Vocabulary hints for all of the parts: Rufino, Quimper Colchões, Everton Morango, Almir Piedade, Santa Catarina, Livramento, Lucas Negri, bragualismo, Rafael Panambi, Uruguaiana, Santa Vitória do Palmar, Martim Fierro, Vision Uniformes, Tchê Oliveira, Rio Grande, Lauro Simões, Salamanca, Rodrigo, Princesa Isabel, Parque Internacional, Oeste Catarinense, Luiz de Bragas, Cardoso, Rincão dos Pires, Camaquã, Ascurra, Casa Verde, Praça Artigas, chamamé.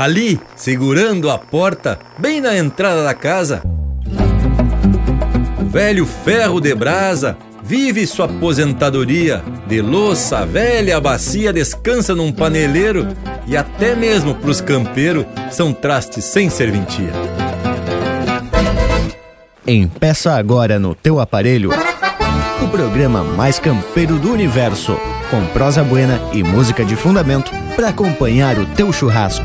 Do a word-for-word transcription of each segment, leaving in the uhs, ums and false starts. ali, segurando a porta, bem na entrada da casa. O velho ferro de brasa vive sua aposentadoria. De louça, a velha bacia descansa num paneleiro, e até mesmo pros campeiros são trastes sem serventia. Empeça agora no teu aparelho o programa mais campeiro do universo, com prosa buena e música de fundamento para acompanhar o teu churrasco.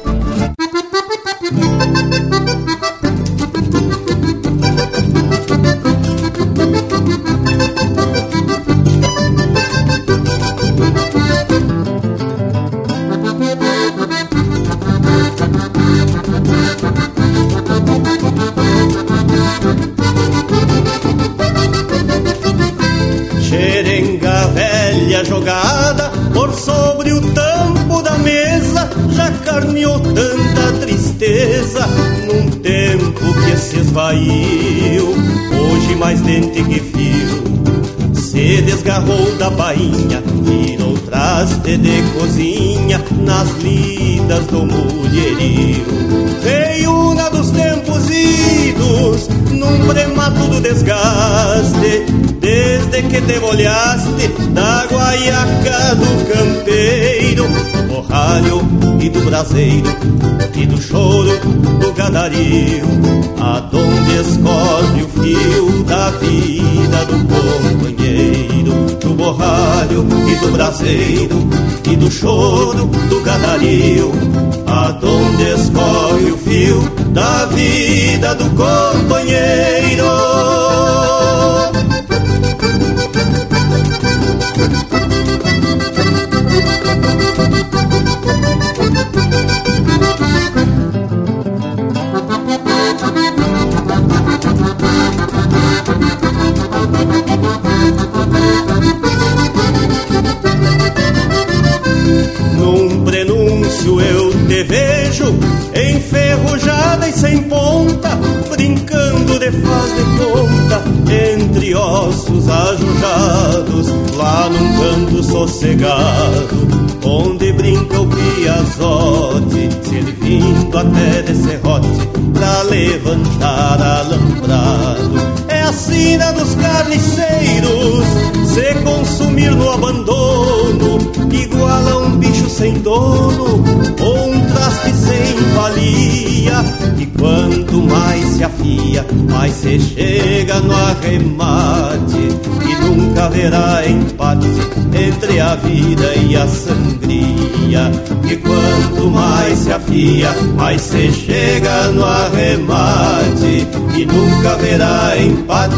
Jogada por sobre o tampo da mesa, já carneou tanta tristeza num tempo que se esvaiu. Hoje mais dente que fio se desgarrou da bainha, virou traste de cozinha nas lidas do mulherio. Veio na dos tempos idos, num bremato do desgaste, desde que te molhaste da guaiaca do campeiro, do borralho e do braseiro, e do choro do gadario, aonde escorre o fio da vida do companheiro, do borralho e do braseiro, e do choro do gadario, aonde escorre o fio da vida do companheiro. Num prenúncio eu te vejo enferrujada e sem ponta, brincando de faz de conta entre ossos ajujados, lá num canto sossegado onde brinca o piazote, servindo até de serrote pra levantar alambrado. É a sina dos carniceiros se consumir no abandono, igual a um bicho sem dono ou um traste sem valia, que quanto mais se afia, mais se chega no arremate, e nunca haverá empate entre a vida e a sangria, que quanto mais se afia, mais se chega no arremate, e nunca haverá empate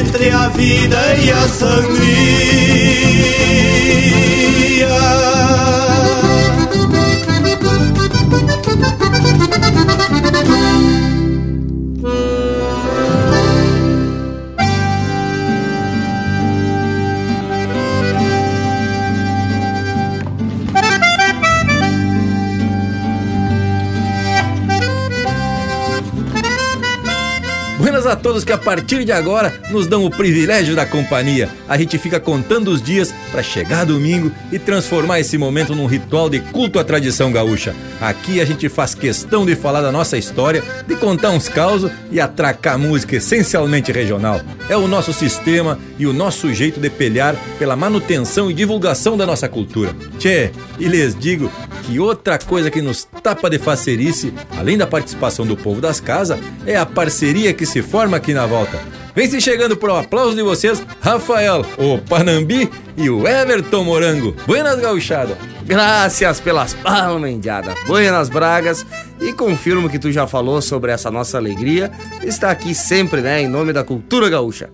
entre a vida e a sangria. A todos que a partir de agora nos dão o privilégio da companhia. A gente fica contando os dias para chegar domingo e transformar esse momento num ritual de culto à tradição gaúcha. Aqui a gente faz questão de falar da nossa história, de contar uns causos e atracar música essencialmente regional. É o nosso sistema e o nosso jeito de pelear pela manutenção e divulgação da nossa cultura. Tchê, e lhes digo que outra coisa que nos tapa de facerice, além da participação do povo das casas, é a parceria que se forma aqui na volta. Vem se chegando para o aplauso de vocês, Rafael, o Panambi e o Everton Morango. Buenas, gauchada. Graças pelas palmas, indiada. Buenas, Bragas. E confirmo que tu já falou sobre essa nossa alegria. Está aqui sempre, né, em nome da cultura gaúcha.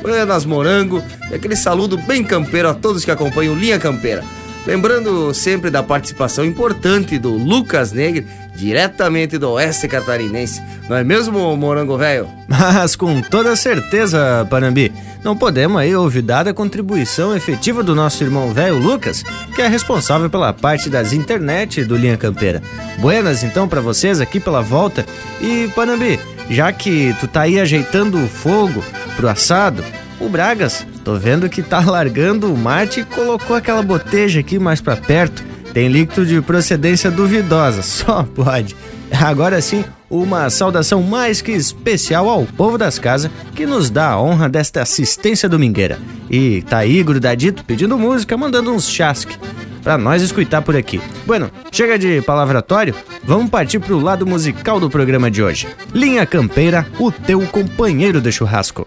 Buenas, Morango. E aquele saludo bem campeiro a todos que acompanham Linha Campeira. Lembrando sempre da participação importante do Lucas Negri, diretamente do Oeste Catarinense. Não é mesmo, Morango Velho? Mas com toda certeza, Panambi. Não podemos aí olvidar a contribuição efetiva do nosso irmão velho Lucas, que é responsável pela parte das internet do Linha Campeira. Buenas, então, para vocês aqui pela volta. E, Panambi, já que tu tá aí ajeitando o fogo pro assado, o Bragas, tô vendo que tá largando o mate e colocou aquela boteja aqui mais pra perto. Tem líquido de procedência duvidosa, só pode. Agora sim, uma saudação mais que especial ao povo das casas que nos dá a honra desta assistência domingueira. E tá aí grudadito pedindo música, mandando uns chasque pra nós escutar por aqui. Bueno, chega de palavratório, vamos partir pro lado musical do programa de hoje. Linha Campeira, o teu companheiro de churrasco.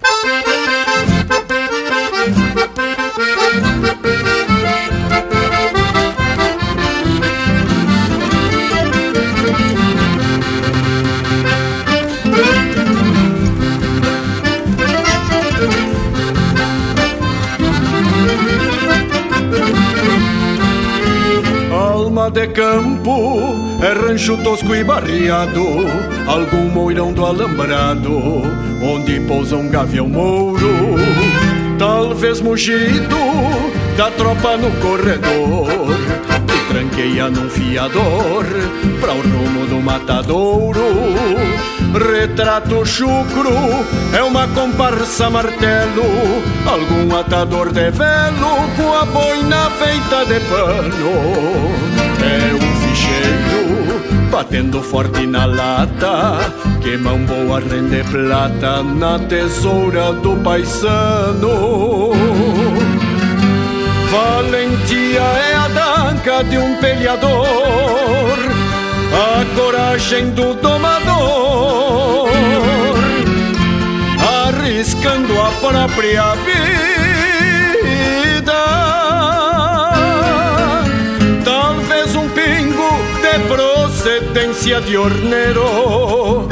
Alma de campo é rancho tosco e barreado, algum moirão do alambrado, onde pousa um gavião mouro. Talvez mugido da tropa no corredor, que tranqueia num fiador pra o rumo do matadouro. Retrato chucro é uma comparsa martelo, algum atador de velo com a boina feita de pano. É um ficheiro batendo forte na lata, que mão boa rende plata na tesoura do paisano. Valentia é a daga de um peleador, a coragem do domador, arriscando a própria vida. Talvez um pingo de procedência de horneiro,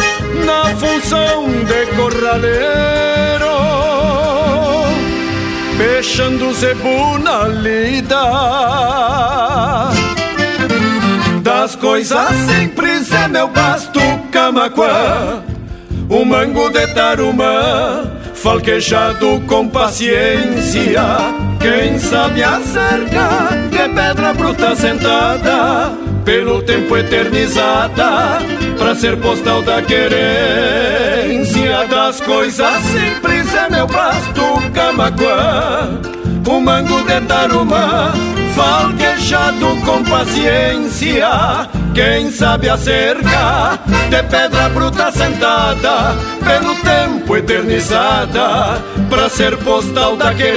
na função de corraleiro, fechando o zebu na lida. Das coisas simples é meu pasto camaquã, o mango de tarumã, falquejado com paciência. Quem sabe acerca de pedra bruta sentada, pelo tempo eternizada, pra ser postal da querência. Das coisas simples é meu pasto camaquã, o mango de tarumã, falquejado com paciência. Quem sabe acerca de pedra bruta sentada, pelo tempo eternizada, pra ser postal da querência.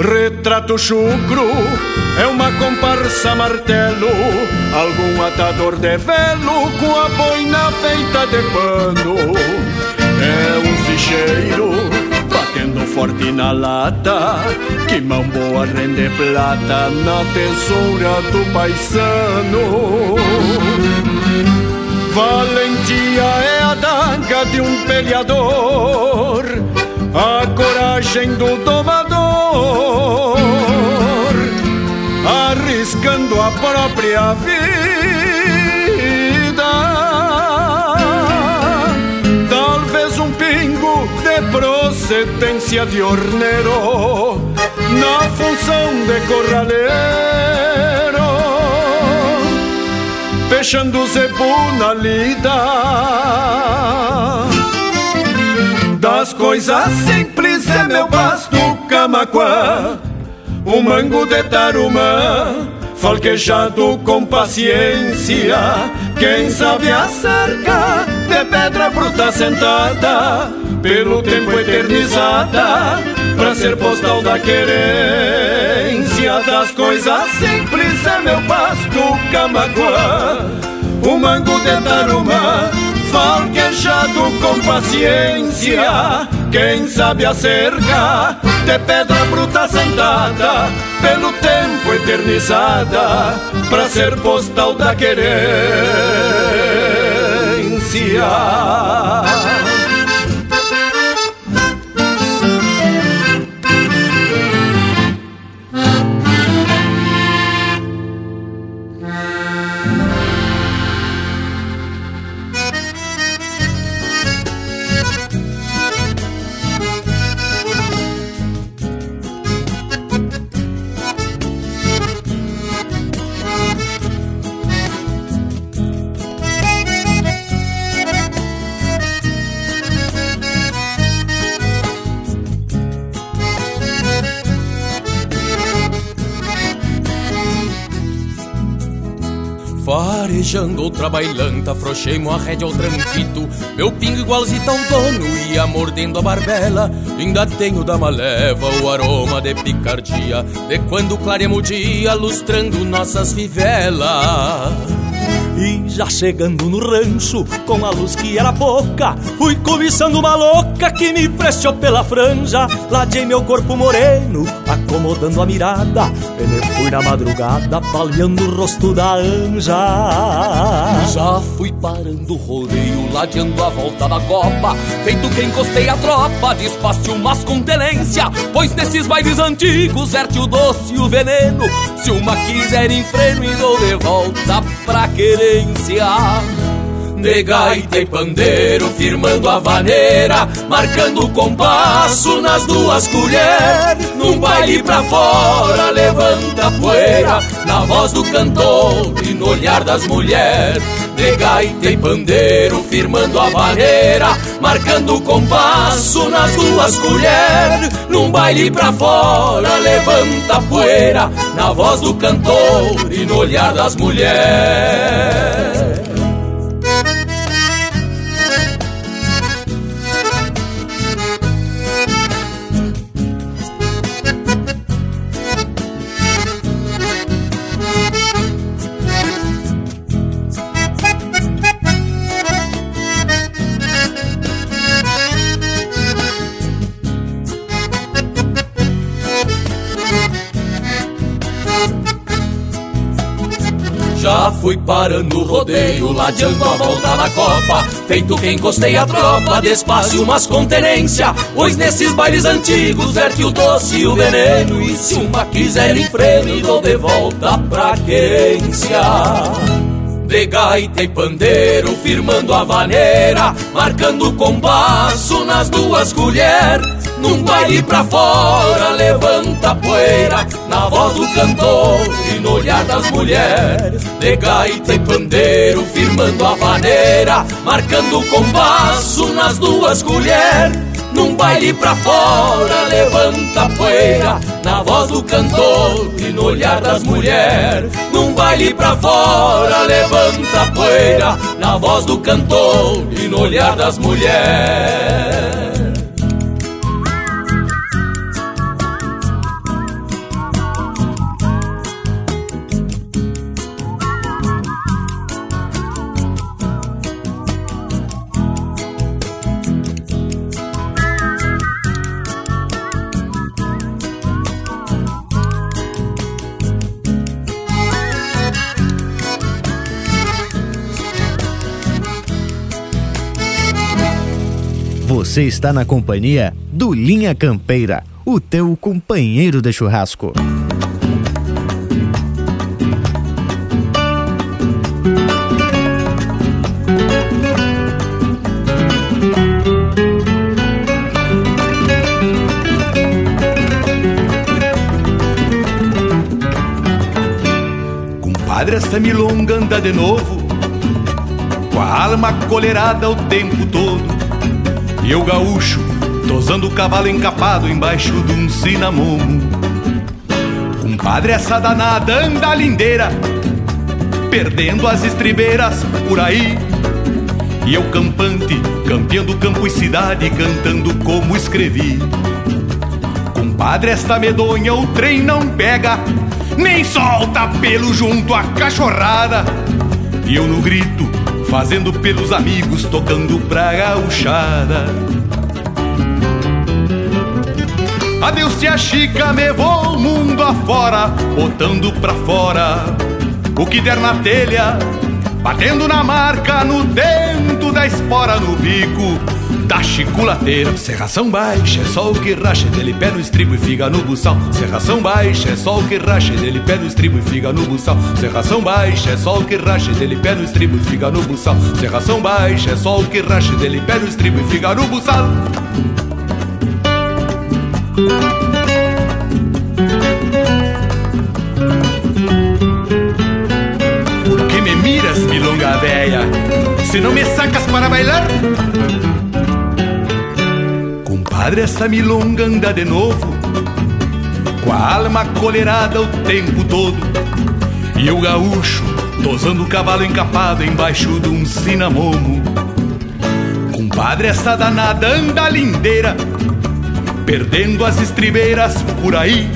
Retrato chucro é uma comparsa martelo, algum atador de velo com a boina feita de pano. É um ficheiro batendo forte na lata, que mão boa rende plata na tesoura do paisano. Valentia é a daga de um peleador, a coragem do domador, arriscando a própria vida. Talvez um pingo de procedência de horneiro, na função de corraleiro, fechando o zebu na lida. Das coisas simples é meu pasto camaquã, o mango de tarumã, falquejado com paciência, quem sabe acerca de pedra bruta sentada, pelo tempo eternizada, pra ser postal da querência. Das coisas simples é meu pasto camaguá, o mango de Tarumã, falquejado com paciência, quem sabe acerca de pedra bruta sentada, pelo tempo eternizada, pra ser postal da querência. Farejando outra bailanta, afrouxei-mo a rédea ao tranquito, meu pingo igualzito ao dono ia mordendo a barbela. Ainda tenho da maleva o aroma de picardia de quando clareamos o dia, lustrando nossas fivelas. E já chegando no rancho, com a luz que era pouca, fui cobiçando uma louca que me prestou pela franja. Ladei meu corpo moreno, acomodando a mirada, ele fui na madrugada, palhando o rosto da anja. Já fui parando o rodeio, ladeando a volta da copa, feito que encostei a tropa, despaste umas com tenência, pois nesses bailes antigos verte o doce e o veneno. Se uma quiser em freno e dou de volta pra querência. De gaita e pandeiro, firmando a vaneira, marcando o compasso nas duas colheres. Num baile pra fora, levanta a poeira, na voz do cantor e no olhar das mulheres. De gaita e pandeiro, firmando a vaneira, marcando o compasso nas duas colheres. Num baile pra fora, levanta a poeira, na voz do cantor e no olhar das mulheres. Já fui parando o rodeio, ladeando a volta na copa, feito que encostei a tropa, despacio umas contenência, pois nesses bailes antigos verte o doce e o veneno. E se uma quiser em freio, dou de volta pra querência. De gaita e pandeiro, firmando a vaneira, marcando o compasso nas duas colheres. Num baile pra fora, levanta a poeira, na voz do cantor e no olhar das mulheres. De gaita e pandeiro, firmando a vaneira, marcando o compasso nas duas colheres. Num baile pra fora, levanta a poeira, na voz do cantor e no olhar das mulheres. Num baile pra fora, levanta a poeira, na voz do cantor e no olhar das mulheres. Você está na companhia do Linha Campeira, o teu companheiro de churrasco. Compadre, essa milonga anda de novo, com a alma colerada o tempo todo. E eu gaúcho, tosando o cavalo encapado embaixo de um cinamomo. Um compadre, essa danada anda lindeira, perdendo as estribeiras por aí. E eu campante, campeando campo e cidade, cantando como escrevi. Compadre, esta medonha o trem não pega, nem solta pelo junto a cachorrada. E eu no grito, fazendo pelos amigos, tocando pra gauchada. Adeus tia Chica, me vou o mundo afora, botando pra fora o que der na telha, batendo na marca, no dentro da espora, no bico da chiculateira. Serração baixa, é só o que racha, dele pé no estribo e figa no buçal. Serração baixa, é só o que racha, dele pé no estribo e figa no buçal. Serração baixa, é só o que racha, dele pé no estribo e figa no buçal. Serração baixa, é só o que racha, dele pé no estribo e figa no buçal. Por que me miras, milonga véia, se não me sacas para bailar? Compadre, essa milonga anda de novo, com a alma colerada o tempo todo. E eu gaúcho, tosando o cavalo encapado embaixo de um cinamomo. Compadre, essa danada anda lindeira, perdendo as estribeiras por aí.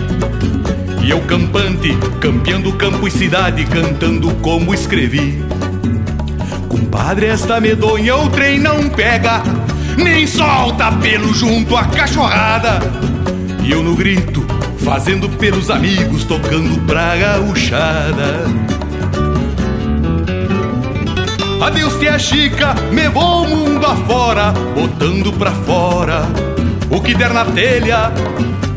E eu campante, campeando campo e cidade, cantando como escrevi. Compadre, esta medonha o trem não pega, nem solta pelo junto a cachorrada. E eu no grito, fazendo pelos amigos, tocando pra gauchada. Adeus tia Chica, me vou o mundo afora, botando pra fora o que der na telha,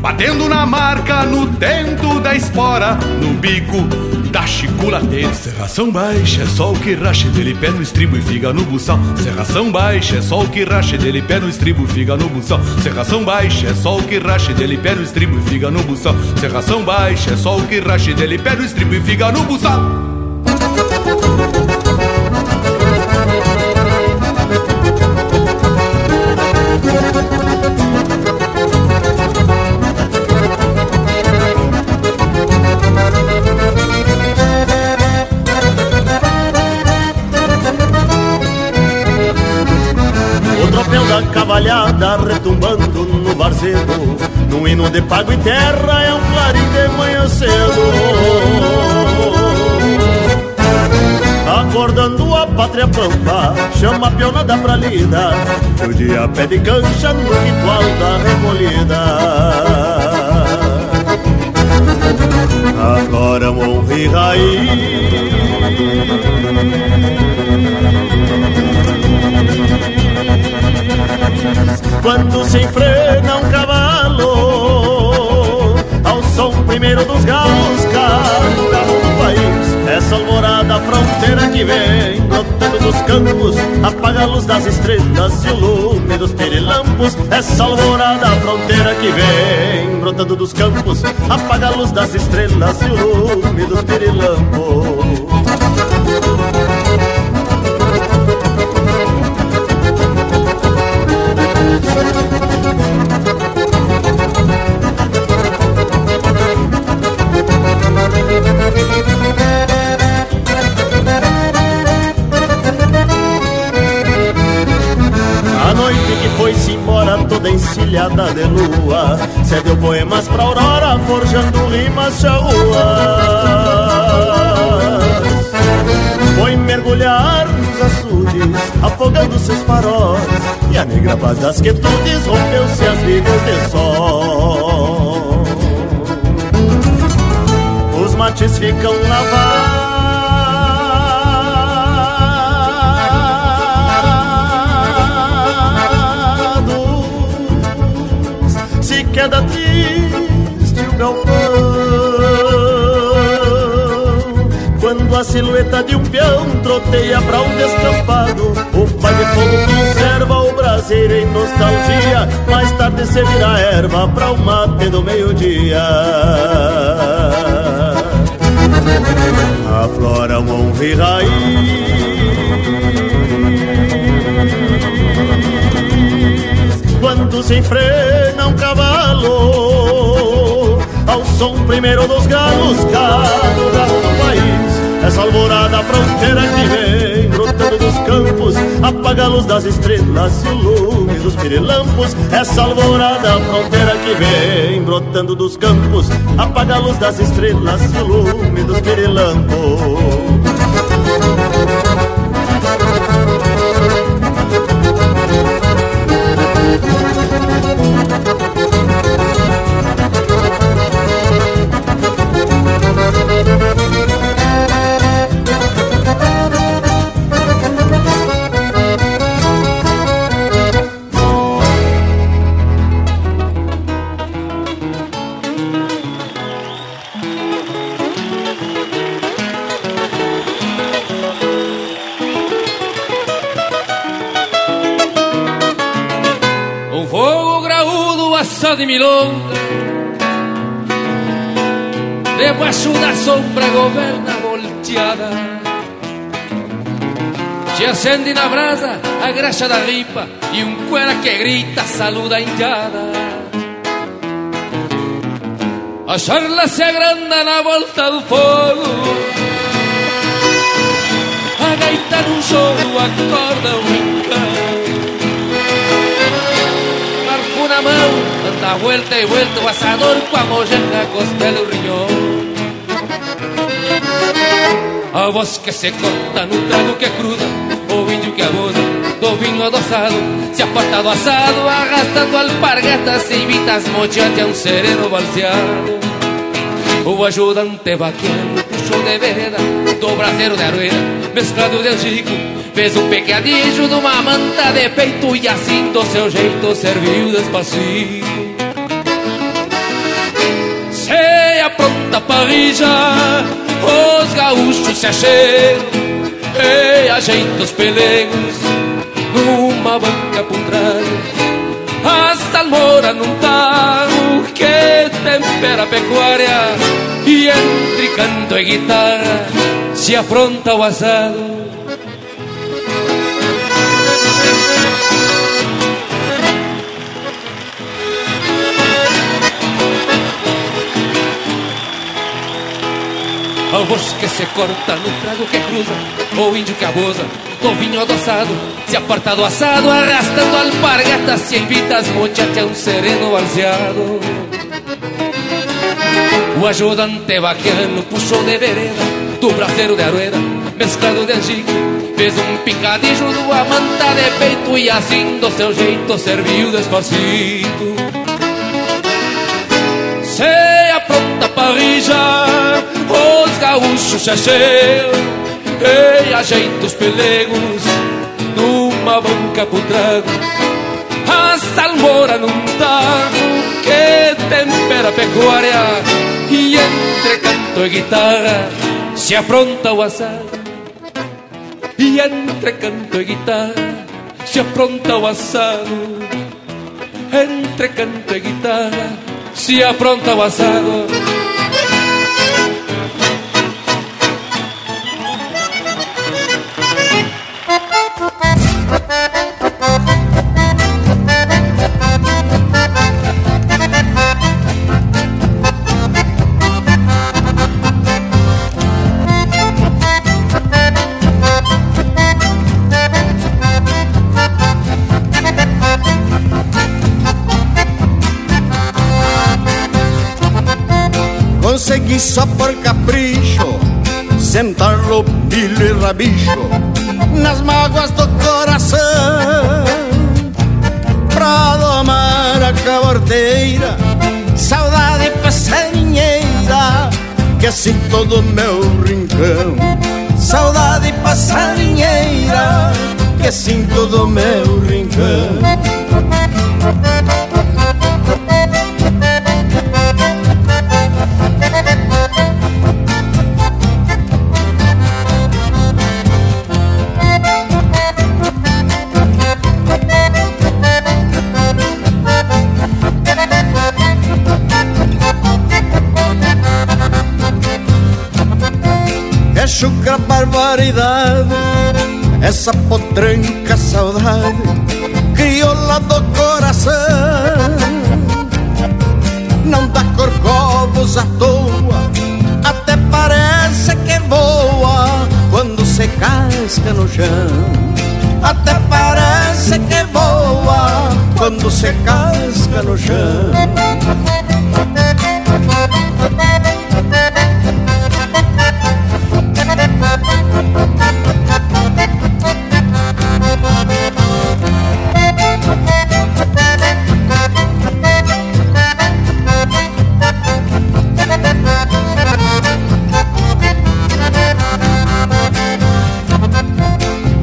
batendo na marca, no dentro da espora, no bico da chiculateira. Serração baixa, é só o que racha, dele pé no estribo e figa no buçal. Serração baixa, é só o que racha, dele pé no estribo e figa no buçal. Serração baixa, é só o que racha, dele pé no estribo e figa no buçal. Serração baixa, é só o que racha, dele pé no estribo e figa no buçal. Cavalhada retumbando no varzedo, num hino de pago e terra, é um clarim de manhã cedo. Acordando a pátria pampa, chama a pionada pra lida, o dia pede cancha no ritual da recolhida. Agora morri raiz, quando se enfrena um cavalo ao som primeiro dos galos, canta do país essa alvorada fronteira que vem brotando dos campos, apaga a luz das estrelas e o lume dos pirilampos. Essa alvorada fronteira que vem brotando dos campos, apaga a luz das estrelas e o lume dos pirilampos. A noite que foi-se embora toda encilhada de lua, cedeu poemas pra aurora, forjando rimas charruas. Foi mergulhar nos açudes, afogando seus faróis, e a negra paz das quietudes rompeu-se as vigas de sol. Os mates ficam na vaz, se queda triste o galpão, quando a silhueta de um peão troteia pra um descampado. O pai de fogo conserva o braseiro em nostalgia, mais tarde se vira erva pra o mate do meio-dia. Aflora um honre raiz, quando se enfrena um cavalo ao som primeiro dos galos, buscado da do país. Essa alvorada fronteira que vem brotando dos campos, apaga a luz das estrelas e o lume dos pirilampos. Essa alvorada fronteira que vem brotando dos campos, apaga a luz das estrelas e o lume dos pirilampos. De milonga, debaixo da sombra governa volteada, se acende na brasa a graxa da ripa e um cuera que grita saluda a indiada. A charla se agranda na volta do fogo, a gaita num choro acorda o rincão. Na mão, anda vuelta e vuelta o assador com a mojeca, a costela e o rinhão. A voz que se corta no trago que cruda, o índio que abusa do vinho adoçado, se aparta do assado, arrastando alpargatas e imitas mocheante a um sereno balseado. O ajudante vaqueiro puxou de vereda do braseiro de arueira, mesclado de angico, fez um pecadilho numa manta de peito e assim do seu jeito serviu despacito. Se apronta a parrilla, os gaúchos se achegam e ajeitam os pelegos numa banca por trás. As salmoras num tarro que tempera a pecuária e entre canto e guitarra se apronta o assado. A voz que se corta no trago que cruza, o índio que abusa do vinho adoçado, se aparta do assado, arrastando alpargatas e invitas mochate a um sereno balseado. O ajudante vaqueano puxou de vereda do braseiro de arueira, mesclado de angico, fez um picadillo do amanta de peito e assim do seu jeito serviu despacito. Se apronta a parrilla, os gaúchos se achegam e ajeitam os pelegos numa banca por trago. A salmoura num tarro que tempera a pecuária e entre canto e guitarra se apronta o assado. E entre canto e guitarra se apronta o assado. Entre canto e guitarra se apronta o assado. Consegui só por capricho sentar lombilho e rabicho nas mágoas do coração, pra domar a cabordeira saudade passarinheira que sinto do meu rincão. Saudade passarinheira que sinto do meu rincão. Chucra barbaridade, essa potranca saudade crioula do coração, não dá corcovos à toa casca no chão. Até parece que voa quando se casca no chão.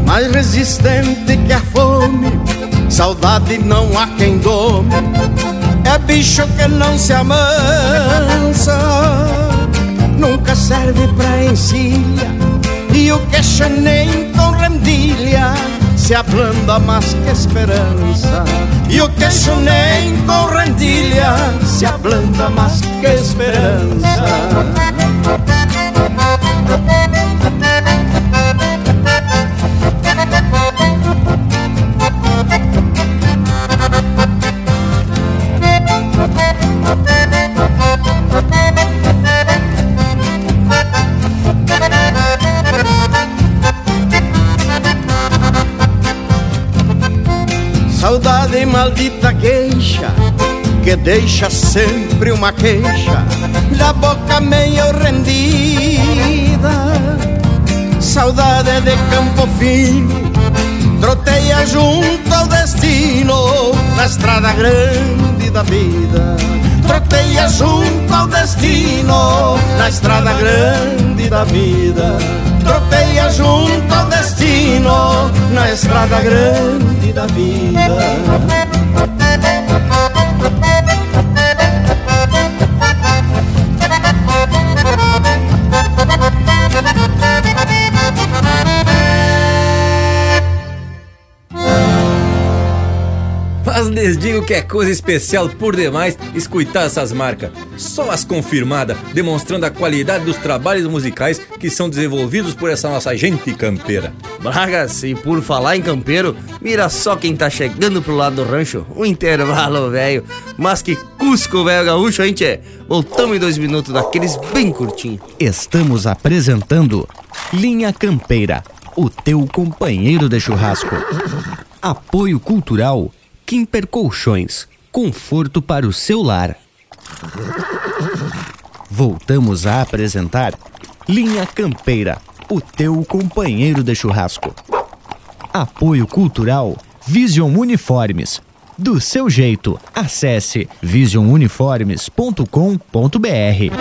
Mais resistente que a fome, saudade não há quem dome. É bicho que não se amansa, nunca serve pra encilha, e o queixo nem com rendilha se ablanda mais que esperança. E o queixo nem com rendilha se ablanda mais que esperança. Saudade maldita queixa, que deixa sempre uma queixa da boca meio rendida. Saudade de campo fino, troteia junto ao destino na estrada grande da vida. Troteia junto ao destino na estrada grande da vida. Troteia junto ao destino na estrada grande da vida. Mas lhes digo que é coisa especial por demais escutar essas marcas, só as confirmadas, demonstrando a qualidade dos trabalhos musicais que são desenvolvidos por essa nossa gente campeira. Bragas, e por falar em campeiro, mira só quem tá chegando pro lado do rancho, o intervalo velho, mas que cusco velho gaúcho, hein, tchê? Voltamos em dois minutos daqueles bem curtinhos. Estamos apresentando Linha Campeira, o teu companheiro de churrasco. Apoio cultural Quimper Colchões, conforto para o seu lar. Voltamos a apresentar Linha Campeira, o teu companheiro de churrasco. Apoio cultural Vision Uniformes, do seu jeito. Acesse vision uniformes ponto com ponto b r.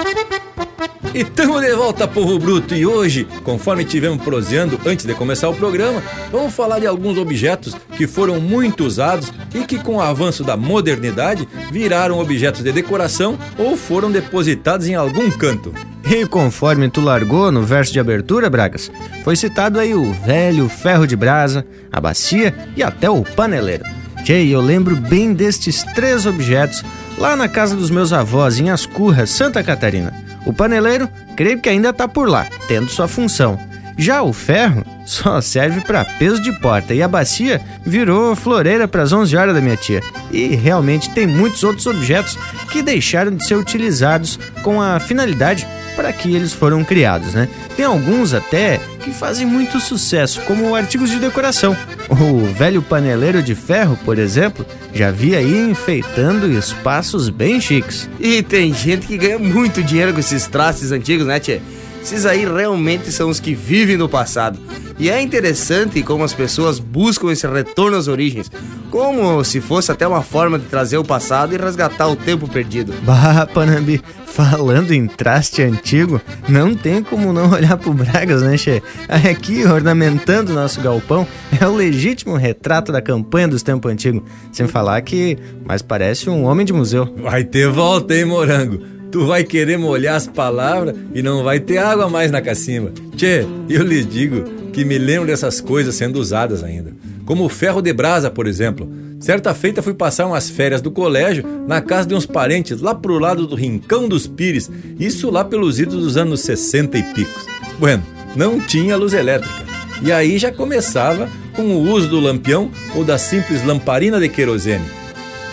E tamo de volta, povo bruto, e hoje, conforme tivemos proseando antes de começar o programa, vamos falar de alguns objetos que foram muito usados e que com o avanço da modernidade viraram objetos de decoração ou foram depositados em algum canto. E conforme tu largou no verso de abertura, Bragas, foi citado aí o velho ferro de brasa, a bacia e até o paneleiro. Tchê, eu lembro bem destes três objetos lá na casa dos meus avós em Ascurra, Santa Catarina. O paneleiro, creio que ainda tá por lá, tendo sua função. Já o ferro só serve para peso de porta, e a bacia virou floreira para as onze horas da minha tia. E realmente tem muitos outros objetos que deixaram de ser utilizados com a finalidade para que eles foram criados, né? Tem alguns até que fazem muito sucesso, como artigos de decoração. O velho paneleiro de ferro, por exemplo, já vi aí enfeitando espaços bem chiques. E tem gente que ganha muito dinheiro com esses traços antigos, né, tia? Esses aí realmente são os que vivem no passado. E é interessante como as pessoas buscam esse retorno às origens, como se fosse até uma forma de trazer o passado e resgatar o tempo perdido. Bah, Panambi, falando em traste antigo, não tem como não olhar pro Bragas, né, che? Aqui, ornamentando o nosso galpão, é o legítimo retrato da campanha dos tempos antigos. Sem falar que mais parece um homem de museu. Vai ter volta, hein, Morango? Tu vai querer molhar as palavras e não vai ter água mais na cacimba. Tchê, eu lhes digo que me lembro dessas coisas sendo usadas ainda. Como o ferro de brasa, por exemplo. Certa feita fui passar umas férias do colégio na casa de uns parentes lá pro lado do Rincão dos Pires. Isso lá pelos idos dos anos sessenta e picos. Bueno, não tinha luz elétrica. E aí já começava com o uso do lampião ou da simples lamparina de querosene.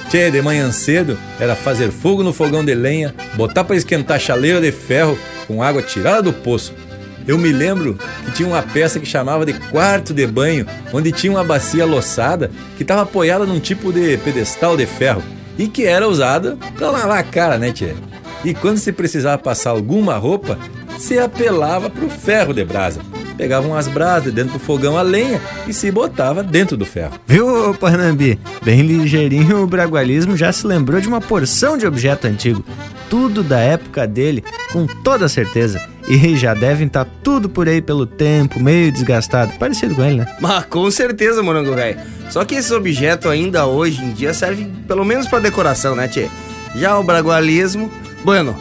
Tchê, de manhã cedo era fazer fogo no fogão de lenha, botar para esquentar chaleira de ferro com água tirada do poço. Eu me lembro que tinha uma peça que chamava de quarto de banho, onde tinha uma bacia loçada que estava apoiada num tipo de pedestal de ferro e que era usada para lavar a cara, né, tia? E quando se precisava passar alguma roupa, se apelava para o ferro de brasa. Pegavam as brasas dentro do fogão a lenha e se botava dentro do ferro. Viu, Panambi? Bem ligeirinho, o bragualismo já se lembrou de uma porção de objeto antigo. Tudo da época dele, com toda certeza. E já devem estar tá tudo por aí pelo tempo, meio desgastado. Parecido com ele, né? Mas com certeza, Morango Velho. Só que esses objetos ainda hoje em dia servem pelo menos para decoração, né, tchê? Já o bragualismo... Bueno,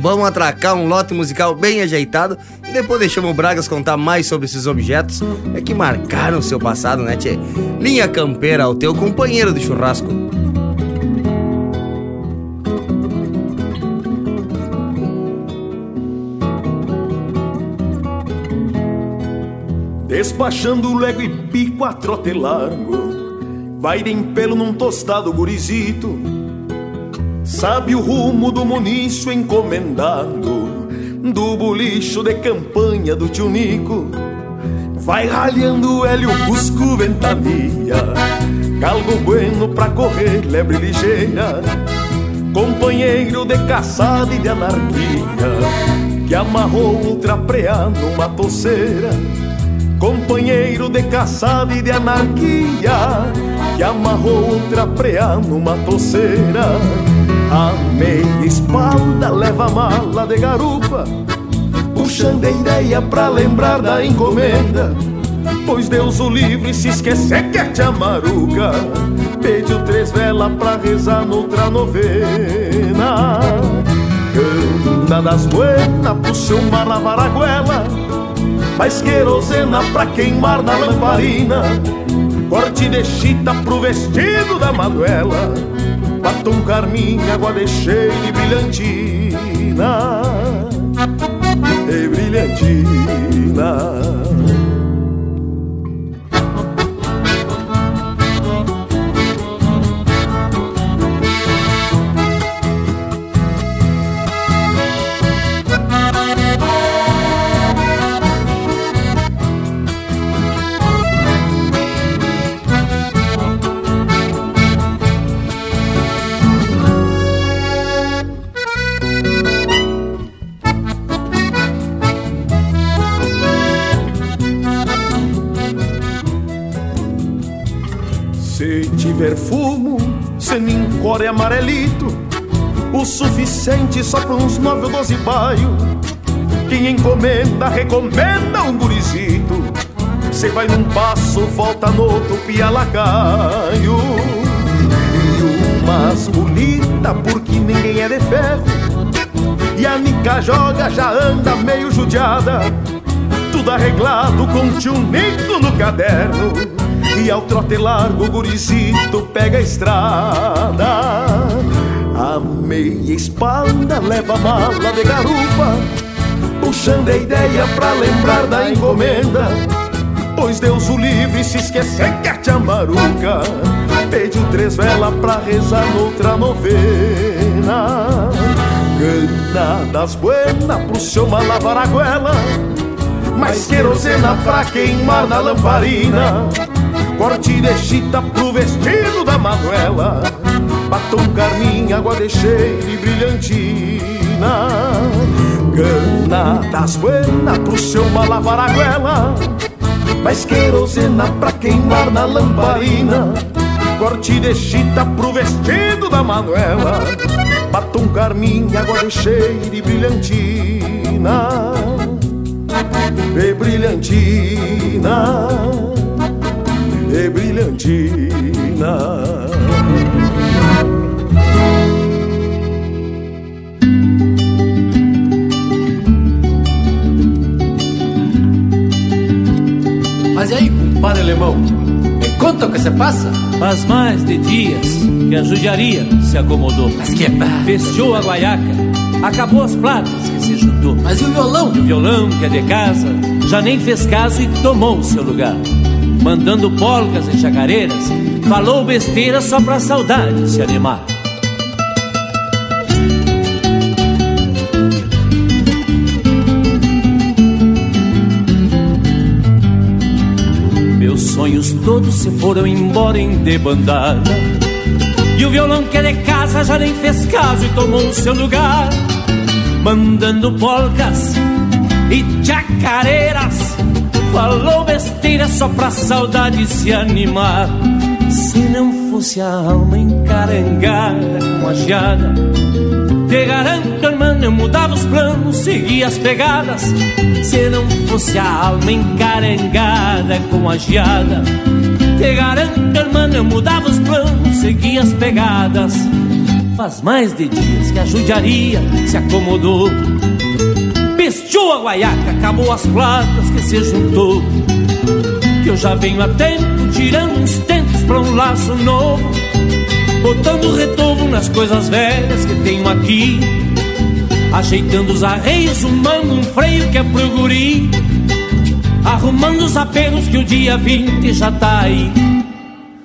vamos atracar um lote musical bem ajeitado e depois deixamos o Bragas contar mais sobre esses objetos é que marcaram seu passado, né, tchê? Linha Campeira, o teu companheiro de churrasco. Despachando lego e pico a trote largo, vai de empelo num tostado gurizito. Sabe o rumo do munício encomendado, do bolicho de campanha do tio Nico. Vai ralhando hélio, busco ventania, galgo bueno pra correr lebre ligeira. Companheiro de caçada e de anarquia, que amarrou outra preá numa toceira. Companheiro de caçada e de anarquia, que amarrou outra preá numa toceira. A meia espalda leva a mala de garupa, puxando a ideia pra lembrar da encomenda. Pois Deus o livre se esquecer que é tia Maruca pediu três velas pra rezar noutra novena. Canta das buenas puxa uma lavaraguela, faz querosena pra queimar na lamparina. Corte de chita pro vestido da maguela, batom carmim, água de cheiro e brilhantina, e brilhantina. Perfumo, senincore amarelito, o suficiente só para uns nove ou doze baio. Quem encomenda, recomenda um gurizito. Cê vai num passo, volta no outro, pia lacaio. E umas bonita, porque ninguém é de ferro. E a nica joga, já anda meio judiada. Tudo arreglado com tio Nico no caderno. E ao trote largo o gurizito pega a estrada. A meia espalda leva a mala de garupa, puxando a ideia pra lembrar da encomenda. Pois Deus o livre se esquecer que a tia Maruca pediu três velas pra rezar noutra novena. Cana das buenas pro seu malavaraguela, mais querosena pra queimar na lamparina. Corte de chita pro vestido da manuela, batom carmim, água de cheiro e brilhantina. Cana das buenas pro seu malavaraguela, mais querosena pra queimar na lamparina. Corte de chita pro vestido da manuela, batom carmim, água de cheiro e brilhantina. E brilhantina. E brilhantina. Mas e aí, compadre alemão, me conta o que se passa? Faz mais de dias que a judiaria se acomodou. Mas que barra! Fechou a guaiaca, acabou as platas que se juntou. Mas e o violão? E o violão que é de casa já nem fez caso e tomou o seu lugar, mandando polcas e chacareiras, falou besteira só pra saudade se animar. todos se foram embora em debandada. E o violão que é de casa já nem fez caso e tomou o seu lugar, mandando polcas e chacareiras. Falou besteira só pra saudade se animar. Se não fosse a alma encarangada com a geada, te garanto, irmã, eu mudava os planos, seguia as pegadas. Se não fosse a alma encarangada com a geada, te garanto, irmã, eu mudava os planos, seguia as pegadas. Faz mais de dias que a judiaria se acomodou, vestiu a guaiaca, acabou as platas que se juntou. Que eu já venho a tempo, tirando uns tentos pra um laço novo, botando retovo nas coisas velhas que tenho aqui, ajeitando os arreios, humando um freio que é pro guri, arrumando os apelos que o dia vinte já tá aí.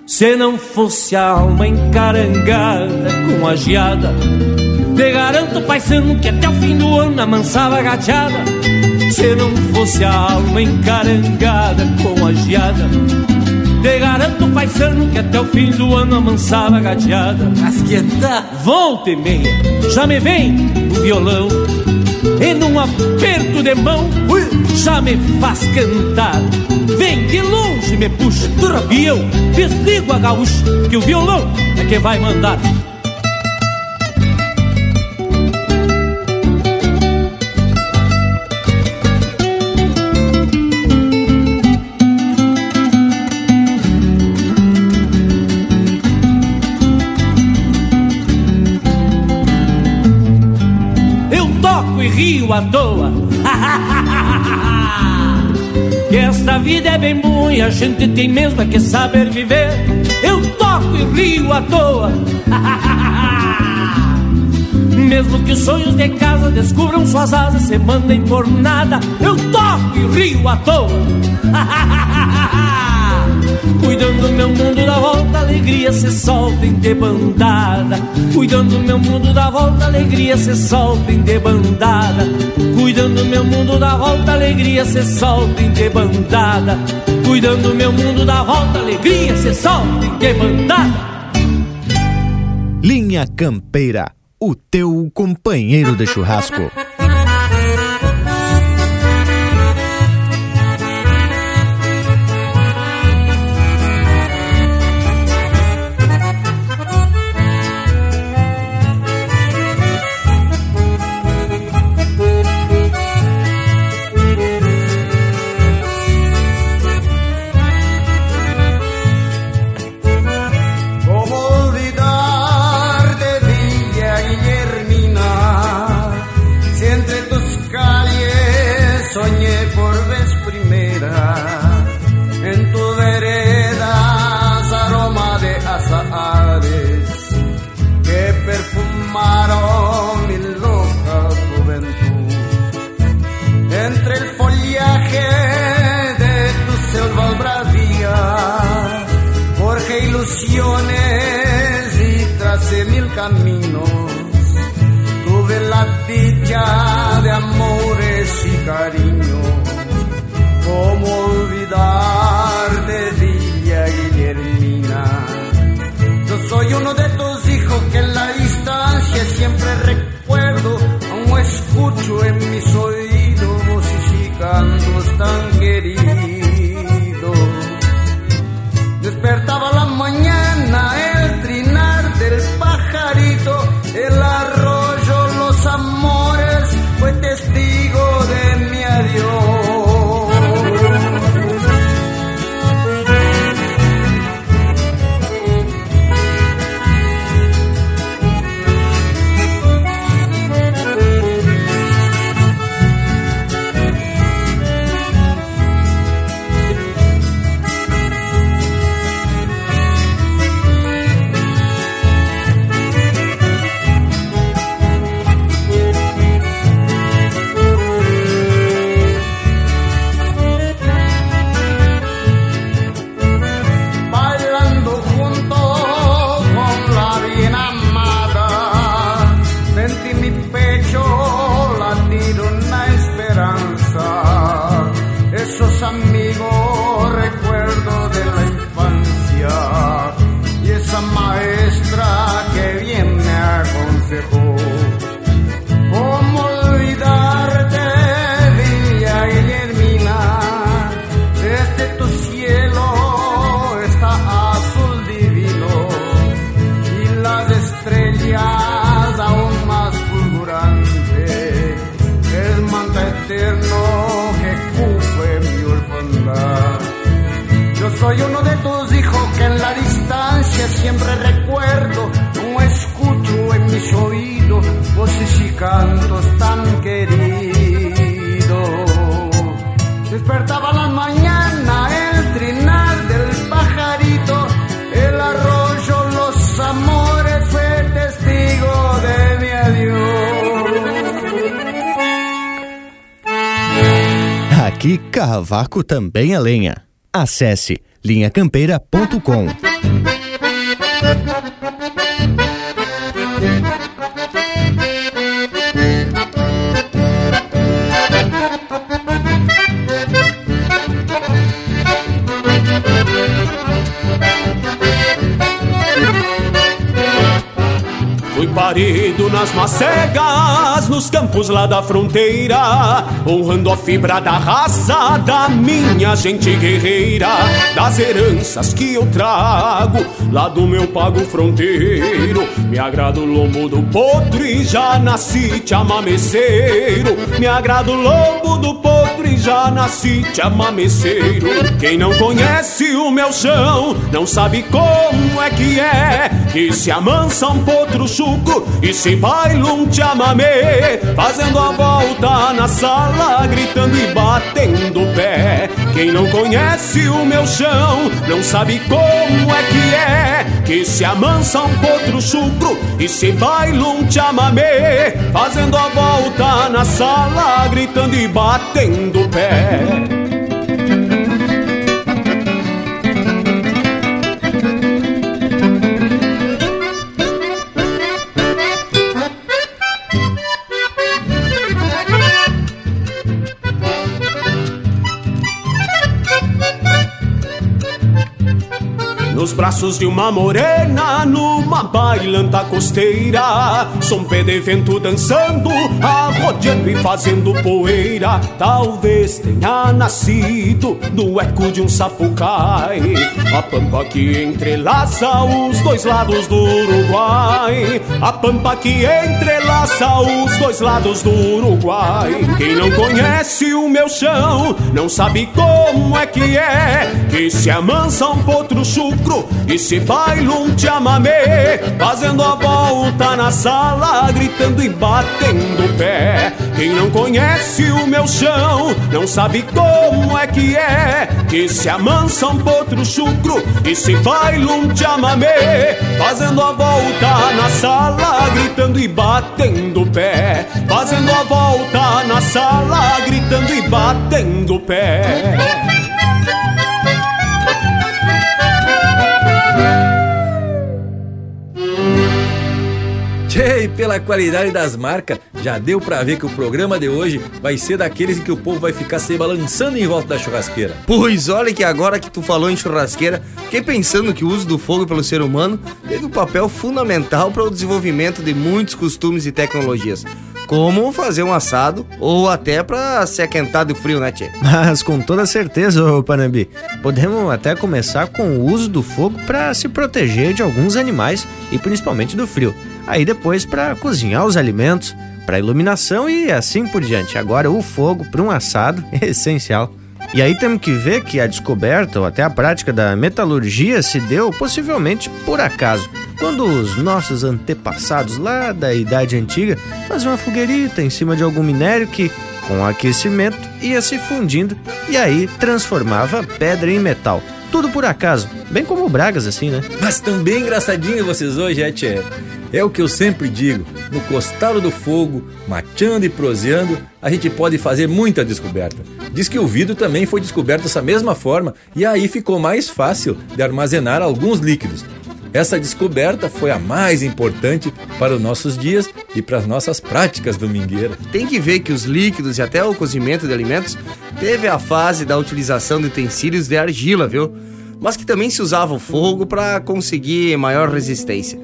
Se não fosse a alma encarangada com a geada, te garanto, paisano, que até o fim do ano amansava a gateada. Se não fosse a alma encarangada com a geada, te garanto, paisano, que até o fim do ano amansava a gateada. Mas que tá, volta e meia, já me vem o violão, e num aperto de mão, já me faz cantar. Vem de longe, me puxa, e eu desligo a gaúcha, que o violão é que vai mandar. Rio à toa. Que esta vida é bem boa e a gente tem mesmo é que saber viver. Eu toco e rio à toa. Mesmo que os sonhos de casa descubram suas asas, se mandem por nada, eu toco e rio à toa. Cuidando meu mundo da volta, alegria se solta em debandada. Cuidando meu mundo da volta, alegria se solta em debandada. Cuidando meu mundo da volta, alegria se solta em debandada. Cuidando meu mundo da volta, alegria se solta em debandada. Linha Campeira, o teu companheiro de churrasco. Santos dijo que en la distancia siempre recuerdo, no escucho en mis oídos voces y cantos tan queridos. Despertaba la mañana el trinar del pajarito, el arroyo, los amores, fue testigo de mi adiós. Aqui Carravaco também é lenha. Acesse linha campeira ponto com. Fui parido nas macegas, nos campos lá da fronteira, honrando a fibra da raça da minha gente guerreira, das heranças que eu trago lá do meu pago fronteiro. Me agrada o lombo do podre, já nasci chamameceiro. Me agrada o lombo do podre, já nasci chamameceiro. Quem não conhece o meu chão não sabe como é que é que se amansa um potro chulo e se baila um chamamé, fazendo a volta na sala, gritando e batendo o pé. Quem não conhece o meu chão não sabe como é que é que se amansa um potro chucro e se baila um chamamé, fazendo a volta na sala, gritando e batendo o pé. Nos braços de uma morena, numa bailanta costeira, sompé de vento dançando, arrodeando e fazendo poeira. Talvez tenha nascido do eco de um sapucai, a pampa que entrelaça os dois lados do Uruguai, a pampa que entrelaça os dois lados do Uruguai. Quem não conhece o meu chão não sabe como é que é que se amansa um potro chucro e se baila um chamamé, fazendo a volta na sala, gritando e batendo o pé. Quem não conhece o meu chão não sabe como é que é que se amansa um potro chucro e se baila um chamamé, fazendo a volta na sala, gritando e batendo o pé, fazendo a volta na sala, gritando e batendo o pé. E pela qualidade das marcas, já deu pra ver que o programa de hoje vai ser daqueles em que o povo vai ficar se balançando em volta da churrasqueira. Pois olha que agora que tu falou em churrasqueira, fiquei pensando que o uso do fogo pelo ser humano teve um papel fundamental para o desenvolvimento de muitos costumes e tecnologias, como fazer um assado ou até pra se aquentar do frio, né, tchê? Mas com toda certeza, ô Panambi, podemos até começar com o uso do fogo pra se proteger de alguns animais e principalmente do frio. Aí depois pra cozinhar os alimentos, pra iluminação e assim por diante. Agora o fogo pra um assado é essencial. E aí temos que ver que a descoberta ou até a prática da metalurgia se deu possivelmente por acaso, quando os nossos antepassados lá da Idade Antiga faziam uma fogueirita em cima de algum minério que, com o aquecimento, ia se fundindo e aí transformava pedra em metal. Tudo por acaso, bem como o Bragas assim, né? Mas também engraçadinho vocês hoje, é, tchê? É o que eu sempre digo, no costado do fogo, mateando e proseando, a gente pode fazer muita descoberta. Diz que o vidro também foi descoberto dessa mesma forma e aí ficou mais fácil de armazenar alguns líquidos. Essa descoberta foi a mais importante para os nossos dias e para as nossas práticas domingueiras. Tem que ver que os líquidos e até o cozimento de alimentos teve a fase da utilização de utensílios de argila, viu? Mas que também se usava o fogo para conseguir maior resistência.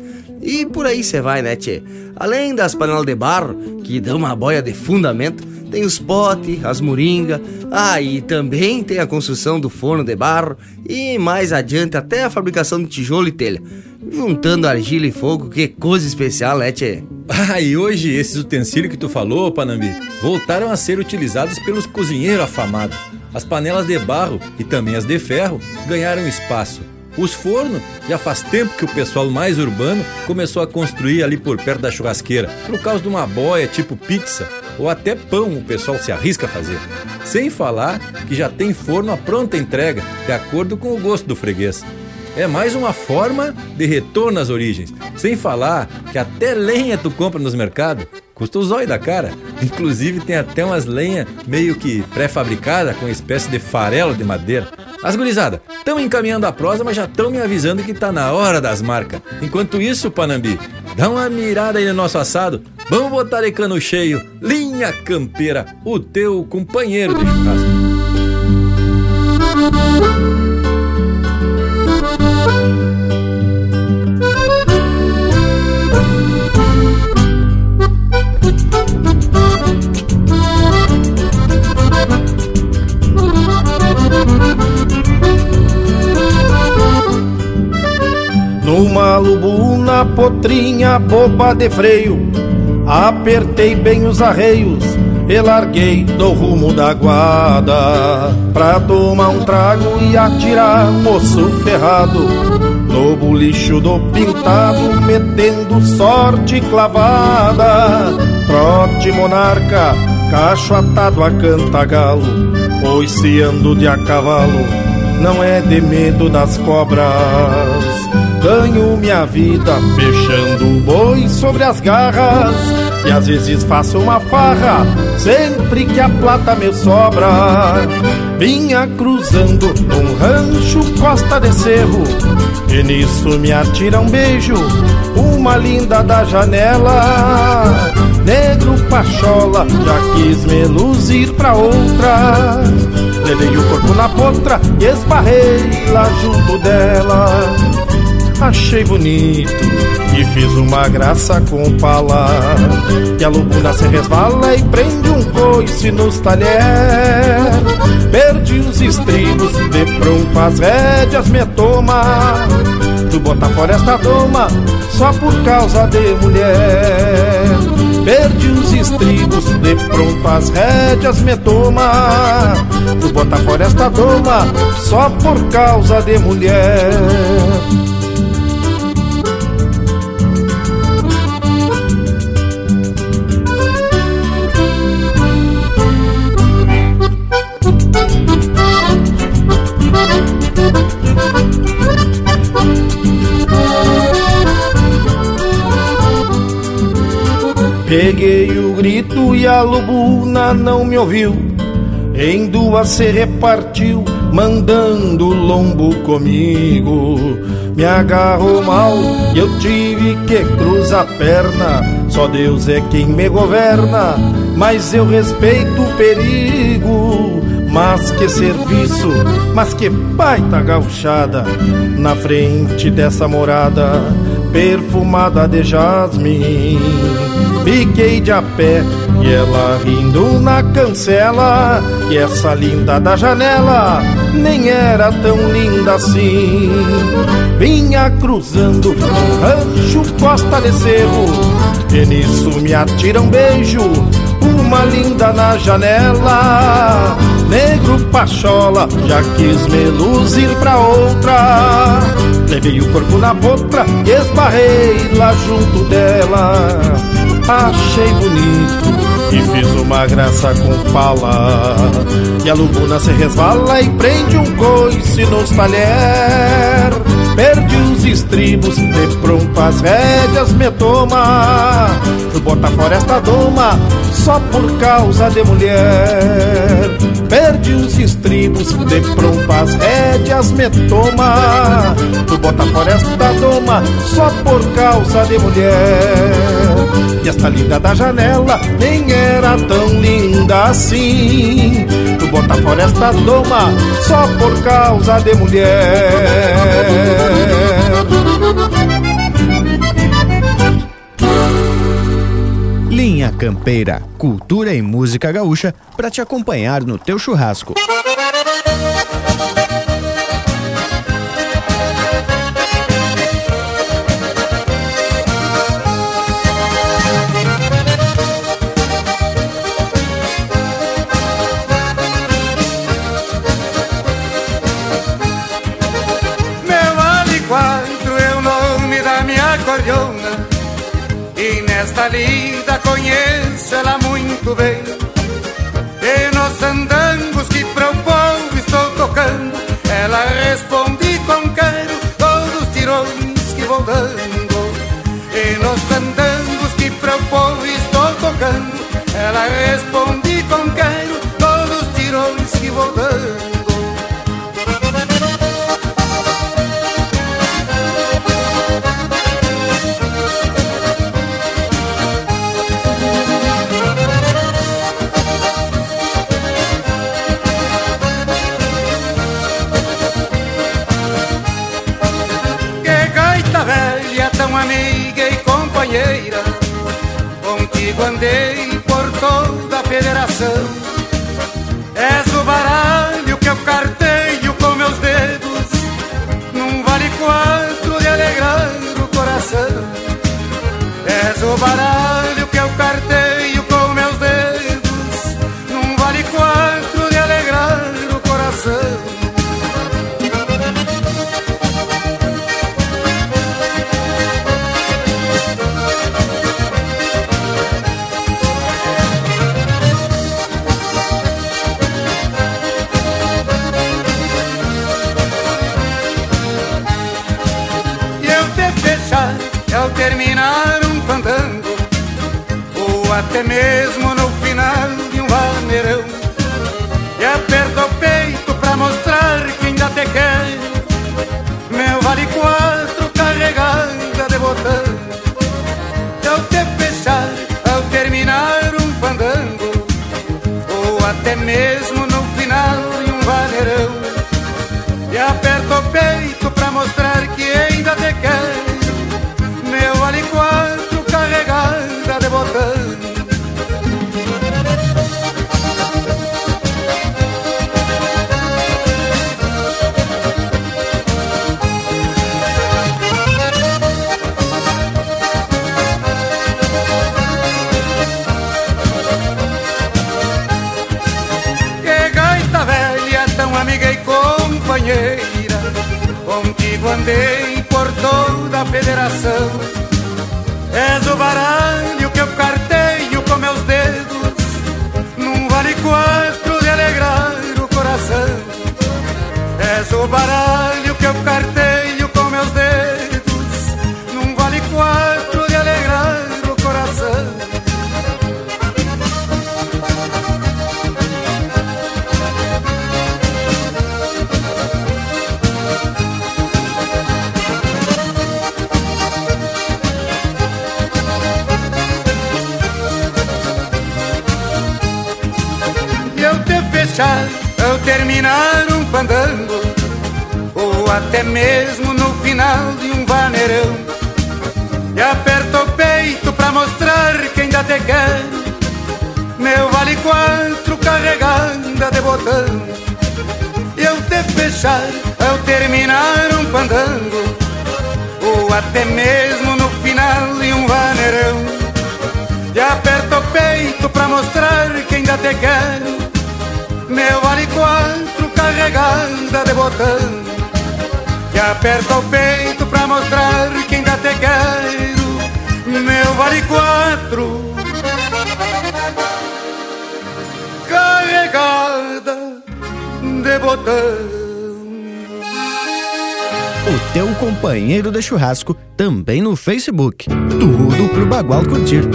E por aí você vai, né, tchê? Além das panelas de barro, que dão uma boia de fundamento, tem os potes, as moringas, ah, e também tem a construção do forno de barro e mais adiante até a fabricação de tijolo e telha. Juntando argila e fogo, que coisa especial, né, tchê? Ah, e hoje esses utensílios que tu falou, Panambi, voltaram a ser utilizados pelos cozinheiros afamados. As panelas de barro e também as de ferro ganharam espaço. Os fornos, já faz tempo que o pessoal mais urbano começou a construir ali por perto da churrasqueira, por causa de uma boia tipo pizza, ou até pão o pessoal se arrisca a fazer. Sem falar que já tem forno à pronta entrega, de acordo com o gosto do freguês. É mais uma forma de retorno às origens. Sem falar que até lenha tu compra nos mercados, custa o zóio da cara. Inclusive tem até umas lenhas meio que pré-fabricadas com espécie de farelo de madeira. As gurizada, estão encaminhando a prosa, mas já estão me avisando que tá na hora das marcas. Enquanto isso, Panambi, dá uma mirada aí no nosso assado. Vamos botar de cano cheio. Linha Campeira, o teu companheiro de churrasco. Numa lubuna potrinha boba de freio, apertei bem os arreios e larguei do rumo da guarda, pra tomar um trago e atirar moço ferrado no bulicho do pintado, metendo sorte clavada. Trote monarca, cacho atado a cantagalo, pois se ando de a cavalo não é de medo das cobras. Ganho minha vida fechando o boi sobre as garras, e às vezes faço uma farra sempre que a plata me sobra. Vinha cruzando num rancho costa de cerro, e nisso me atira um beijo uma linda da janela. Negro pachola, já quis me luzir pra outra, levei o corpo na potra e esbarrei lá junto dela. Achei bonito e fiz uma graça com o palar, que a lubuna se resvala e prende um coice nos talher. Perdi os estribos, de pronto as rédeas me toma, tu bota fora esta doma só por causa de mulher. Perdi os estribos, de pronto as rédeas me toma, tu bota fora esta doma só por causa de mulher. Peguei o grito e a lubuna não me ouviu, em duas se repartiu, mandando o lombo comigo. Me agarrou mal e eu tive que cruzar a perna, só Deus é quem me governa, mas eu respeito o perigo. Mas que serviço, mas que baita gauchada, na frente dessa morada perfumada de jasmim. Fiquei de a pé e ela rindo na cancela, e essa linda da janela nem era tão linda assim. Vinha cruzando um rancho costa de cerro, e nisso me atira um beijo uma linda na janela. Negro pachola, já quis me luzir pra outra, levei o corpo na potra e esbarrei lá junto dela. Achei bonito e fiz uma graça com pala, e a lubuna se resvala e prende um coice nos talher. Perdi os estribos, de pronto as rédeas me toma, tu bota fora esta doma só por causa de mulher. Perdi os estribos, de pronto as rédeas me toma, tu bota fora esta doma só por causa de mulher. E esta linda da janela nem era tão linda assim, tu bota fora esta doma só por causa de mulher. Linha Campeira, cultura e música gaúcha para te acompanhar no teu churrasco. Meu gorjona, e nesta lida conheço ela muito bem. E nos andangos que pro povo estou tocando, ela responde com quero todos os tirões que vou dando. E nos andangos que pro povo estou tocando, ela responde com quero todos os tirões que vou dando. Contigo andei por toda a federação. És o baralho que eu carteio com meus dedos, num vale quatro de alegrar o coração. És o baralho que eu carteio com meus dedos, num vale quatro de alegrar o coração. Terminar um fandango, ou até mesmo no final de um vaneirão, e aperta o peito pra mostrar que ainda te quer, meu vale quatro carregada de botão. Ao te fechar, ao terminar um fandango, ou até mesmo no final de um vaneirão, e aperta o peito pra mostrar que ainda te quer, meu vale quatro carregada de botão. Que gaita velha, tão amiga e companheira, contigo andei por toda a federação. És o baralho que eu carteio com meus dedos, num vale quatro de alegrar o coração. És o baralho que eu carteio com meus dedos, num vale quatro de alegrar o coração. Ao terminar um fandango, ou até mesmo no final de um vaneirão, e aperta o peito pra mostrar que ainda te quer, meu vale quatro carregada de botão. E ao te fechar, ao terminar um fandango, ou até mesmo no final de um vaneirão, e aperta o peito pra mostrar que ainda te quer, meu vale quatro carregada de botão. E aperta o peito pra mostrar que ainda te quero, meu vale quatro carregada de botão. O teu companheiro de churrasco também no Facebook. Tudo pro Bagual curtir.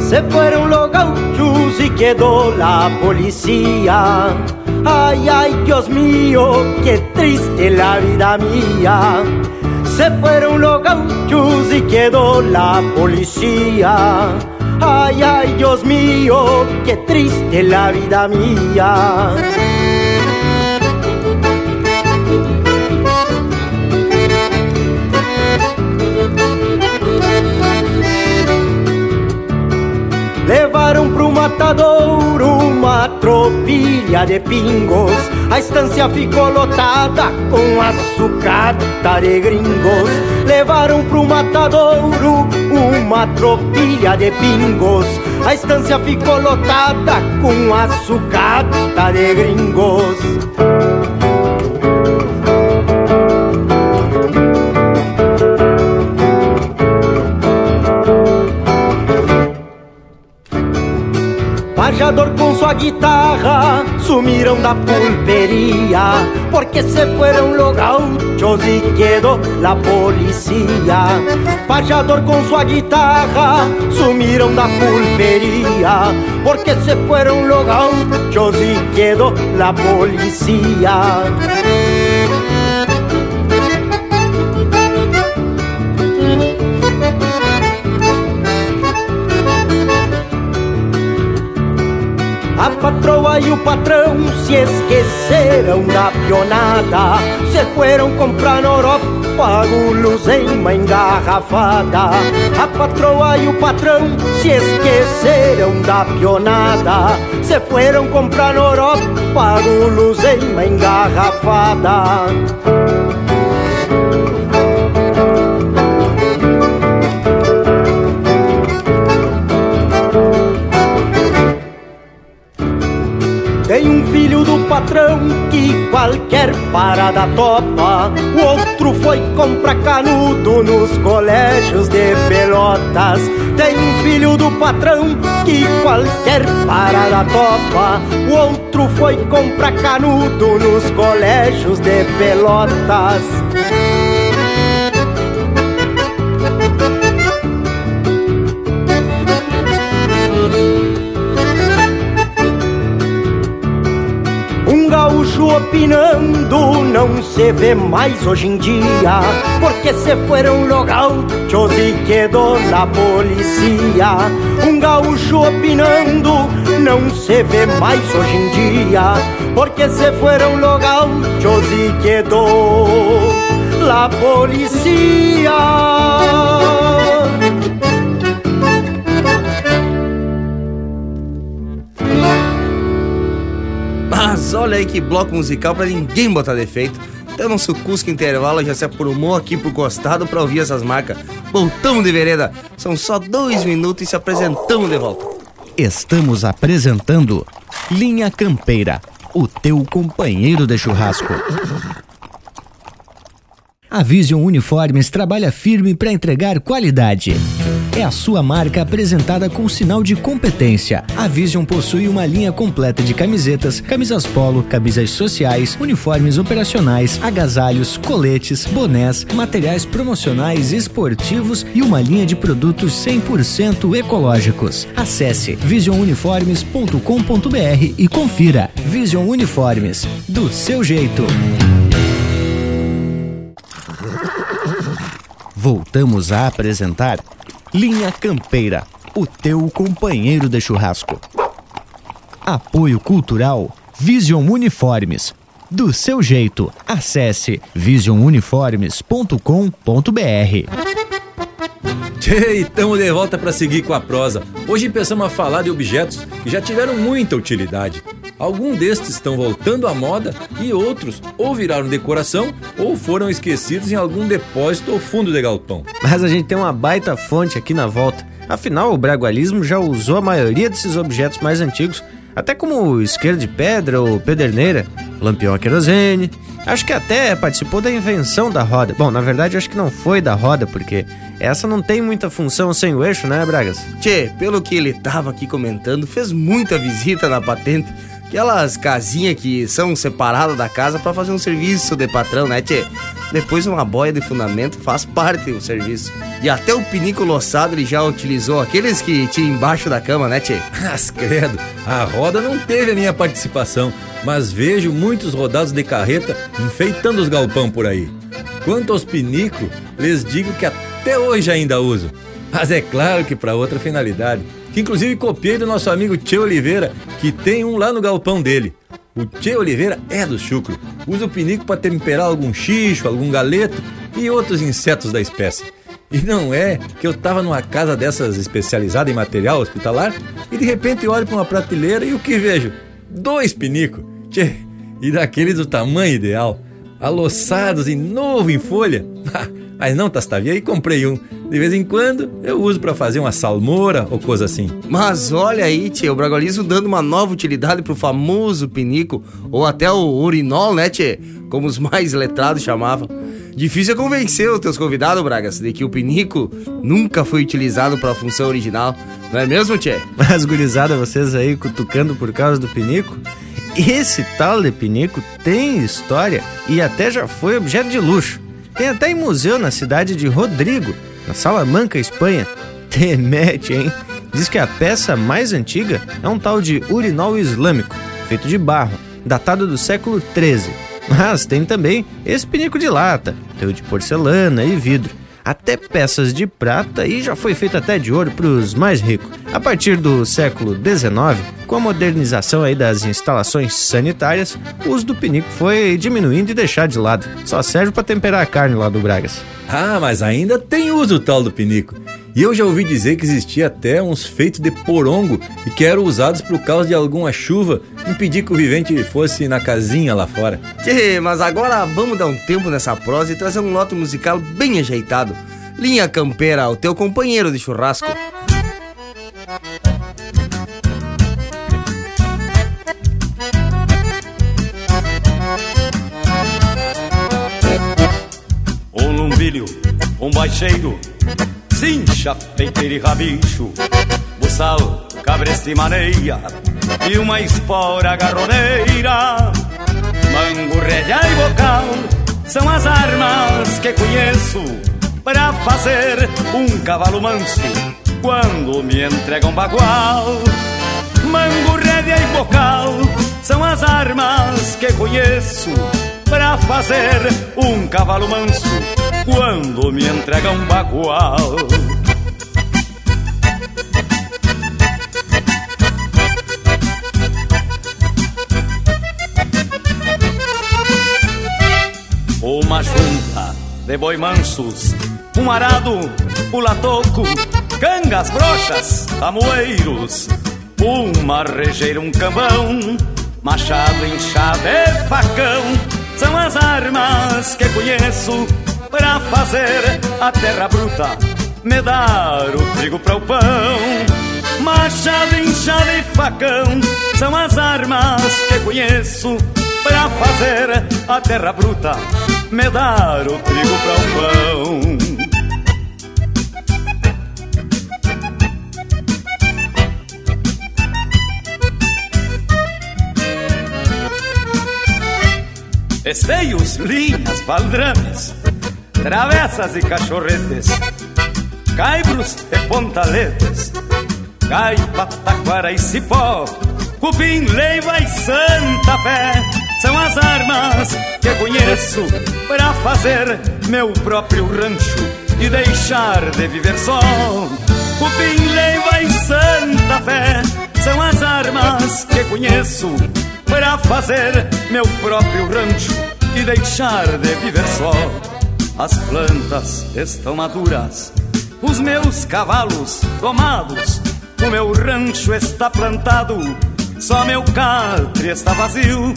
Se fueron los gauchos y quedó la policía. Ay, ay, Dios mío, qué triste la vida mía. Se fueron los gauchos y quedó la policía. Ay, ay, Dios mío, qué triste la vida mía. Levaram pro matadouro uma tropilha de pingos. A estância ficou lotada com a sucata de gringos. Levaram pro matadouro uma uma tropilha de pingos. A estância ficou lotada com a sucata de gringos. Pajador com sua guitarra sumiram da pulperia, porque se fueron los gauchos y quedó la policía. Pajador con su guitarra sumieron la pulpería, porque se fueron los gauchos y quedó la policía. A patroa e o patrão se esqueceram da pionada, se foram comprar na Europa gulos em uma engarrafada. A patroa e o patrão se esqueceram da pionada, se foram comprar na Europa gulos em uma engarrafada. Tem um filho do patrão que qualquer parada topa, o outro foi comprar canudo nos colégios de Pelotas. Tem um filho do patrão que qualquer parada topa, o outro foi comprar canudo nos colégios de Pelotas. Opinando não se vê mais hoje em dia, porque se foram los gauchos e quedou la policia. Um gaúcho opinando não se vê mais hoje em dia, porque se foram los gauchos e quedou la policia. Mas olha aí que bloco musical pra ninguém botar defeito. Então nosso Cusco Intervalo já se aprumou aqui pro costado pra ouvir essas marcas. Voltamos de vereda. São só dois minutos e se apresentamos de volta. Estamos apresentando Linha Campeira, o teu companheiro de churrasco. A Vision Uniformes trabalha firme para entregar qualidade. É a sua marca apresentada com sinal de competência. A Vision possui uma linha completa de camisetas, camisas polo, camisas sociais, uniformes operacionais, agasalhos, coletes, bonés, materiais promocionais esportivos e uma linha de produtos cem por cento ecológicos. Acesse vision uniformes ponto com ponto b r e confira. Vision Uniformes, do seu jeito. Voltamos a apresentar Linha Campeira, o teu companheiro de churrasco. Apoio Cultural Vision Uniformes, do seu jeito. Acesse vision uniformes ponto com ponto b r. E estamos de volta para seguir com a prosa. Hoje começamos a falar de objetos que já tiveram muita utilidade. Alguns destes estão voltando à moda e outros ou viraram decoração ou foram esquecidos em algum depósito ou fundo de galpão. Mas a gente tem uma baita fonte aqui na volta. Afinal, o bragualismo já usou a maioria desses objetos mais antigos, até como isqueiro de pedra ou pederneira, lampião a querosene. Acho que até participou da invenção da roda. Bom, na verdade, acho que não foi da roda, porque essa não tem muita função sem o eixo, né, Bragas? Tchê, pelo que ele tava aqui comentando, fez muita visita na patente. Aquelas casinhas que são separadas da casa para fazer um serviço de patrão, né, tchê? Depois uma boia de fundamento faz parte do serviço. E até o pinico loçado ele já utilizou, aqueles que tinha embaixo da cama, né, tchê? Mas credo, a roda não teve a minha participação, mas vejo muitos rodados de carreta enfeitando os galpão por aí. Quanto aos pinicos, lhes digo que até hoje ainda uso, mas é claro que para outra finalidade. Que inclusive copiei do nosso amigo Tchê Oliveira, que tem um lá no galpão dele. O Tchê Oliveira é do chucro. Usa o pinico para temperar algum xixo, algum galeto e outros insetos da espécie. E não é que eu tava numa casa dessas especializada em material hospitalar e de repente olho para uma prateleira e o que vejo? Dois pinicos. Tchê, e daqueles do tamanho ideal, aloçados e novo em folha. Mas não, Tastavi, aí comprei um. De vez em quando eu uso pra fazer uma salmoura ou coisa assim. Mas olha aí, tchê, o bragualismo dando uma nova utilidade pro famoso pinico, ou até o urinol, né, tchê? Como os mais letrados chamavam. Difícil é convencer os teus convidados, Bragas, de que o pinico nunca foi utilizado para a função original. Não é mesmo, tchê? Mas, gurizada, vocês aí cutucando por causa do pinico? Esse tal de pinico tem história e até já foi objeto de luxo. Tem até em museu na cidade de Rodrigo, na Salamanca, Espanha. Temete, hein? Diz que a peça mais antiga é um tal de urinol islâmico, feito de barro, datado do século treze. Mas tem também esse pinico de lata, teu de porcelana e vidro, até peças de prata e já foi feito até de ouro para os mais ricos. A partir do século dezenove, com a modernização aí das instalações sanitárias, o uso do pinico foi diminuindo e deixado de lado. Só serve para temperar a carne lá do Bragas. Ah, mas ainda tem uso o tal do pinico. E eu já ouvi dizer que existia até uns feitos de porongo e que eram usados por causa de alguma chuva, impedir que o vivente fosse na casinha lá fora. Tchê, mas agora vamos dar um tempo nessa prosa e trazer um lote musical bem ajeitado. Linha Campeira, o teu companheiro de churrasco. Um lumbilho, um baixeiro, cincha, peiteira e rabicho, buçal, cabresta e maneia, e uma espora garroneira. Mango, rédea e bocal são as armas que conheço para fazer um cavalo manso quando me entregam bagual. Mango, rédea e bocal são as armas que conheço para fazer um cavalo manso quando me entrega um bagual. Uma junta de boi mansos, um arado, pulatoco, cangas, brochas, tamoeiros, uma rejeira, um cambão, machado, enxada e facão são as armas que conheço pra fazer a terra bruta me dar o trigo pra o pão. Machado, enxada e facão são as armas que conheço pra fazer a terra bruta me dar o trigo pra o pão. Esteios, linhas, baldrames, travessas e cachorretes, caibros e pontaletes, caipa, taquara e cipó, cupim, leiva e Santa Fé são as armas que conheço pra fazer meu próprio rancho e deixar de viver só. Cupim, leiva e Santa Fé são as armas que conheço pra fazer meu próprio rancho e deixar de viver só. As plantas estão maduras, os meus cavalos domados, o meu rancho está plantado, só meu catre está vazio.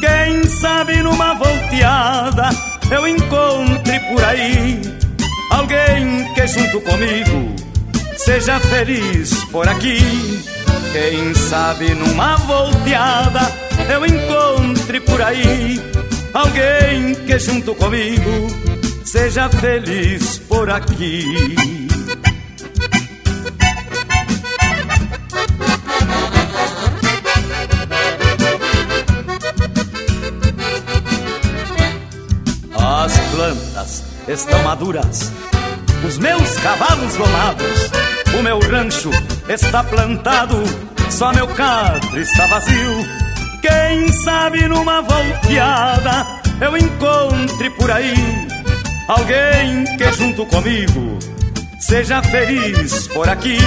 Quem sabe numa volteada eu encontre por aí alguém que junto comigo seja feliz por aqui. Quem sabe numa volteada eu encontre por aí alguém que junto comigo seja feliz por aqui. As plantas estão maduras, os meus cavalos domados, o meu rancho está plantado, só meu catre está vazio. Quem sabe numa volteada eu encontre por aí alguém que junto comigo seja feliz por aqui.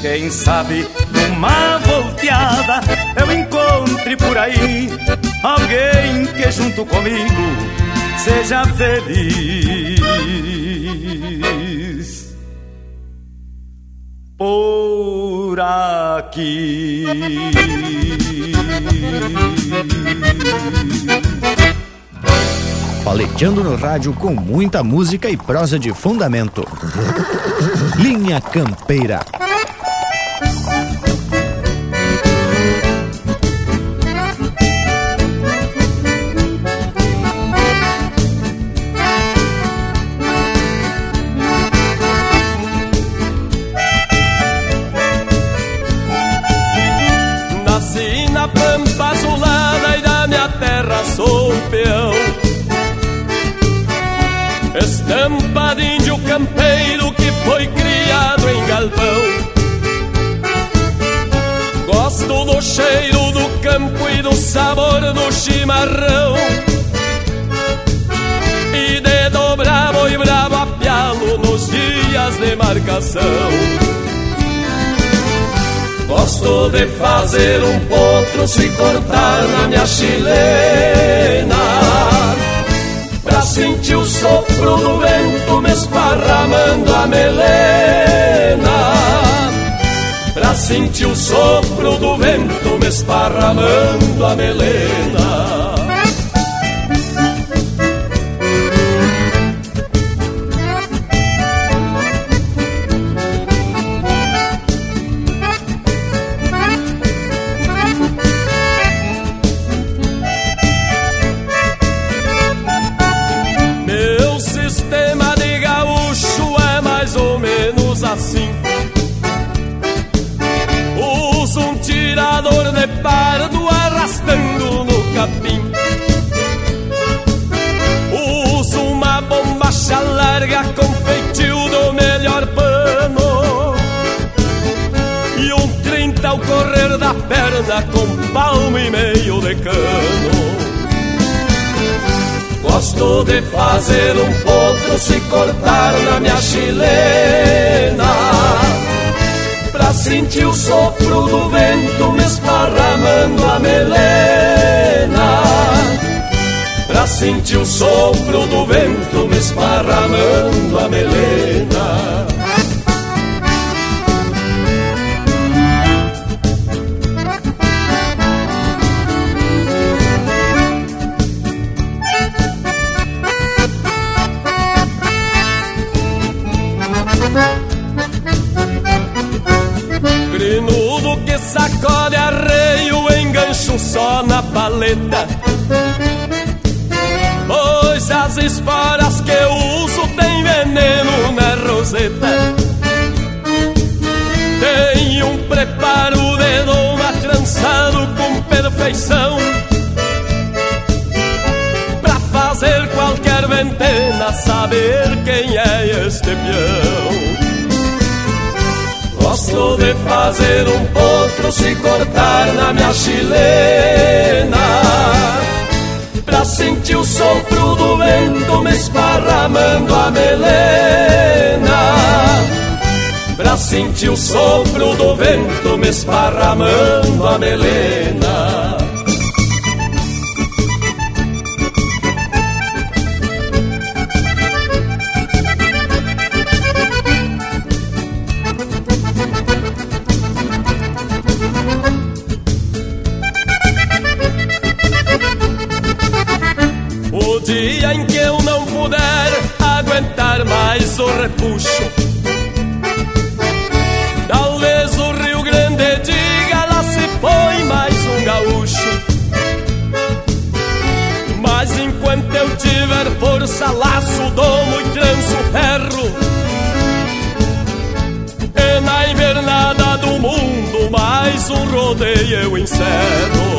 Quem sabe numa volteada eu encontre por aí alguém que junto comigo seja feliz por aqui. Paleteando no rádio com muita música e prosa de fundamento. Linha Campeira. Nasci na pampa azulada e da minha terra sou peão. Estampa de índio campeiro que foi criado em galpão. Gosto do cheiro do campo e do sabor do chimarrão. E de dobrar boi bravo a pialo nos dias de marcação. Gosto de fazer um potro se cortar na minha chilena, pra sentir o sopro do vento me esparramando a melena, pra sentir o sopro do vento me esparramando a melena. Com palmo e meio de cano. Gosto de fazer um potro se cortar na minha chilena, pra sentir o sopro do vento me esparramando a melena, pra sentir o sopro do vento me esparramando a melena. Sacode arreio, engancho só na paleta, pois as esporas que eu uso tem veneno na roseta. Tem um preparo de doma trançado com perfeição, pra fazer qualquer ventena saber quem é este peão. Gosto de fazer um potro se cortar na minha chilena, pra sentir o sopro do vento me esparramando a melena, pra sentir o sopro do vento me esparramando a melena. Mais o repuxo, talvez o Rio Grande diga lá se foi mais um gaúcho. Mas enquanto eu tiver força, laço, domo e tranço ferro, e na invernada do mundo mais um rodeio eu encerro.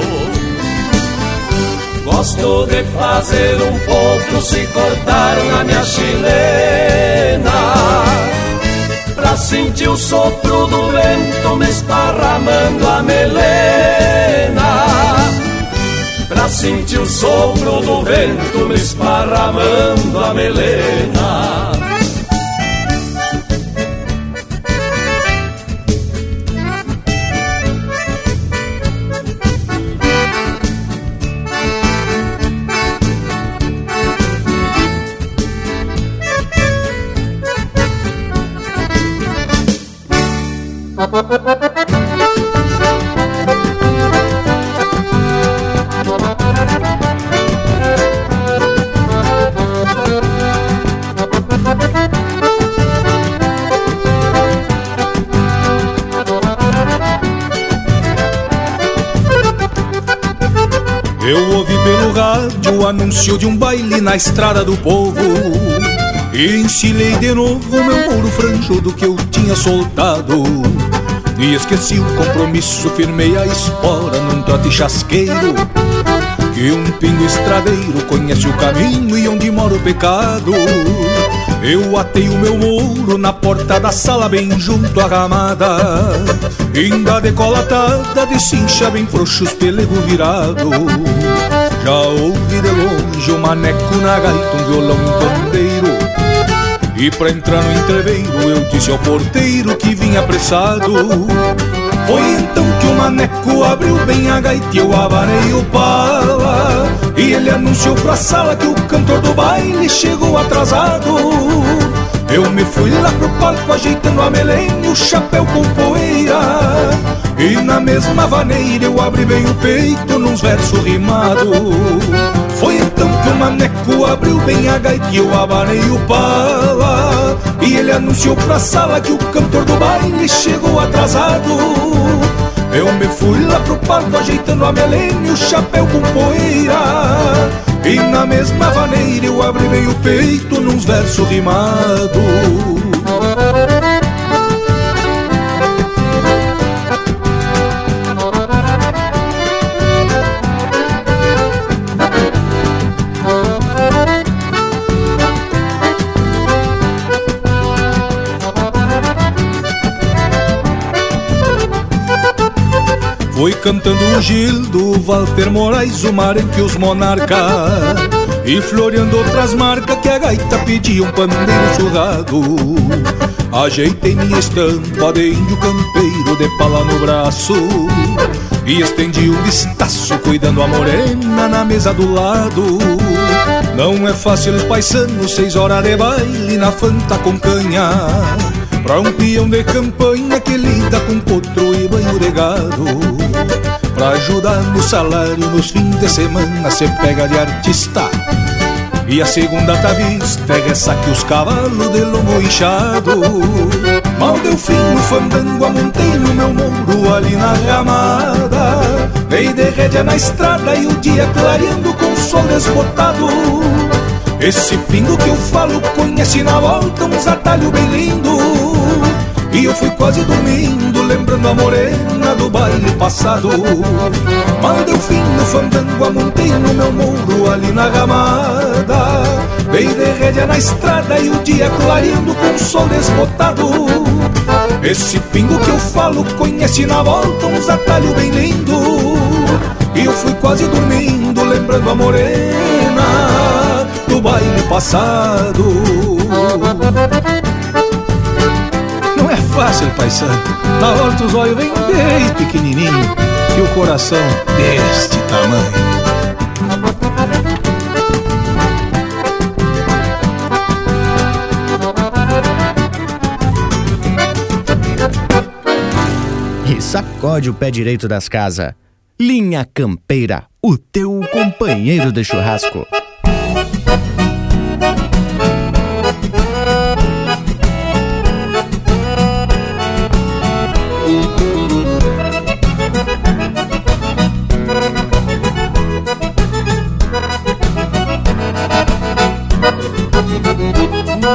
Gosto de fazer um potro se cortar na minha chilena, pra sentir o sopro do vento me esparramando a melena, pra sentir o sopro do vento me esparramando a melena. Eu ouvi pelo rádio o anúncio de um baile na estrada do povo e encilei de novo meu couro franjudo que eu tinha soltado. E esqueci o compromisso, firmei a espora num trote chasqueiro, que um pingo estradeiro conhece o caminho e onde mora o pecado. Eu atei o meu mouro na porta da sala bem junto à ramada, ainda decolatada de cincha bem frouxo os pelego virado. Já ouvi de longe um maneco na gaita, um violão e um pandeiro, e pra entrar no entreveiro eu disse ao porteiro que vinha apressado. Foi então que o maneco abriu bem a gaita e eu avarei o pala, e ele anunciou pra sala que o cantor do baile chegou atrasado. Eu me fui lá pro palco ajeitando a melena e o chapéu com poeira, e na mesma vaneira eu abri bem o peito num verso rimado. Foi então que o maneco abriu bem a gaita e eu abanei o pala, e ele anunciou pra sala que o cantor do baile chegou atrasado. Eu me fui lá pro palco ajeitando a melena e o chapéu com poeira, e na mesma vaneira eu abri bem o peito num verso rimado. Foi cantando o Gildo, o Walter Moraes, o Marenco e os Monarca, e floreando outras marcas que a gaita pedia um pandeiro surrado. Ajeitei minha estampa de índio campeiro de pala no braço, e estendi um vistaço cuidando a morena na mesa do lado. Não é fácil paisano, seis horas de baile na fanta com canha, pra um peão de campanha que lida com potro e banho de gado. Pra ajudar no salário nos fins de semana cê pega de artista, e a segunda tá vista é ressaca os cavalos de lombo inchado. Mal deu fim no fandango, amontei no meu mouro ali na ramada, dei de rédea na estrada e o dia clareando com o sol desbotado. Esse pingo que eu falo conhece na volta uns atalhos bem lindos, e eu fui quase dormindo, lembrando a morena do baile passado. Mal deu fim no fandango, amontei no meu mouro ali na ramada, dei de rédea na estrada e o dia clareando com o sol desbotado. Esse pingo que eu falo conhece na volta uns atalhos bem lindo, e eu fui quase dormindo, lembrando a morena do baile passado. Não é fácil, paisano, na hora dos olhos vem bem pequenininho e o coração deste tamanho. E sacode o pé direito das casas. Linha Campeira, o teu companheiro de churrasco.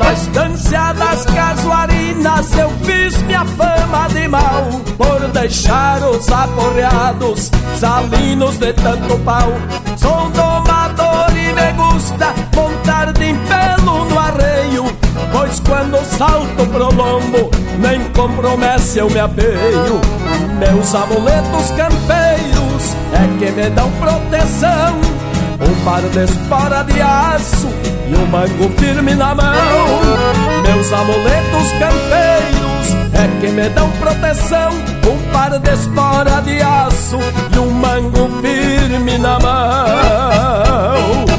Na estância das casuarinas eu fiz minha fama de mal, por deixar os aporreados salinos de tanto pau. Sou domador e me gusta montar de pelo no arreio, pois quando salto pro lombo nem com promessa eu me apeio. Meus amuletos campeiros é que me dão proteção, um par de espora de aço e um mango firme na mão. Meus amuletos campeiros é que me dão proteção, um par de espora de aço e um mango firme na mão.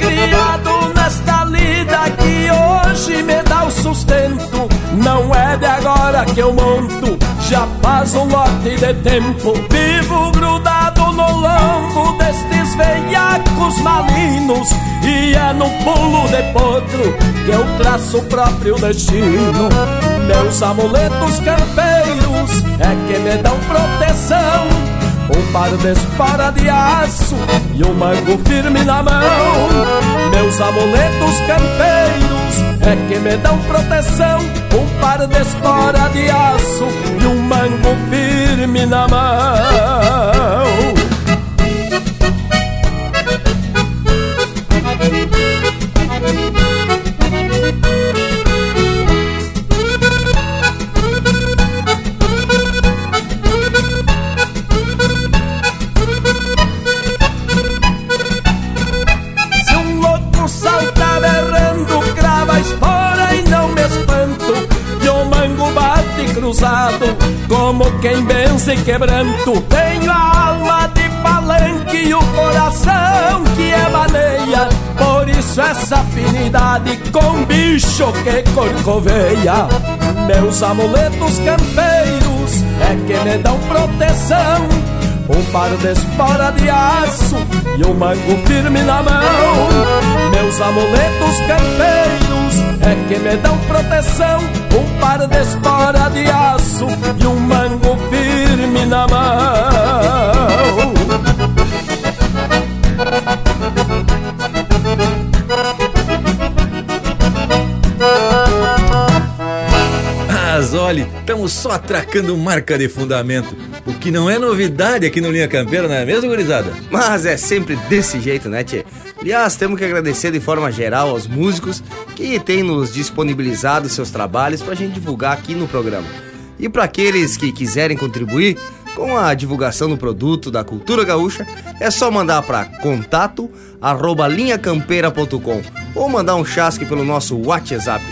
Criado nesta lida que hoje me dá o sustento, não é de agora que eu monto, já faz um lote de tempo. Vivo grudado no lombo destes veiacos malinos, e é no pulo de potro que eu traço o próprio destino. Meus amuletos campeiros é que me dão proteção, um par de espora de aço e um mango firme na mão. Meus amuletos campeiros é que me dão proteção, um par de espora de aço e um mango firme na mão. Como quem vence quebranto, tenho a alma de palanque e o coração que emaneia, por isso essa afinidade com bicho que corcoveia. Meus amuletos campeiros é que me dão proteção, um par de espora de aço e um mango firme na mão. Meus amuletos campeiros é que me dão proteção, um par de espora de aço e um mango firme na mão. Mas olha, estamos só atracando marca de fundamento, o que não é novidade aqui no Linha Campeira, não é mesmo, gurizada? Mas é sempre desse jeito, né, tchê? Aliás, temos que agradecer de forma geral aos músicos que têm nos disponibilizado seus trabalhos pra gente divulgar aqui no programa. E para aqueles que quiserem contribuir com a divulgação do produto da cultura gaúcha, é só mandar para contato arroba linhacampeira ponto com ou mandar um chasque pelo nosso WhatsApp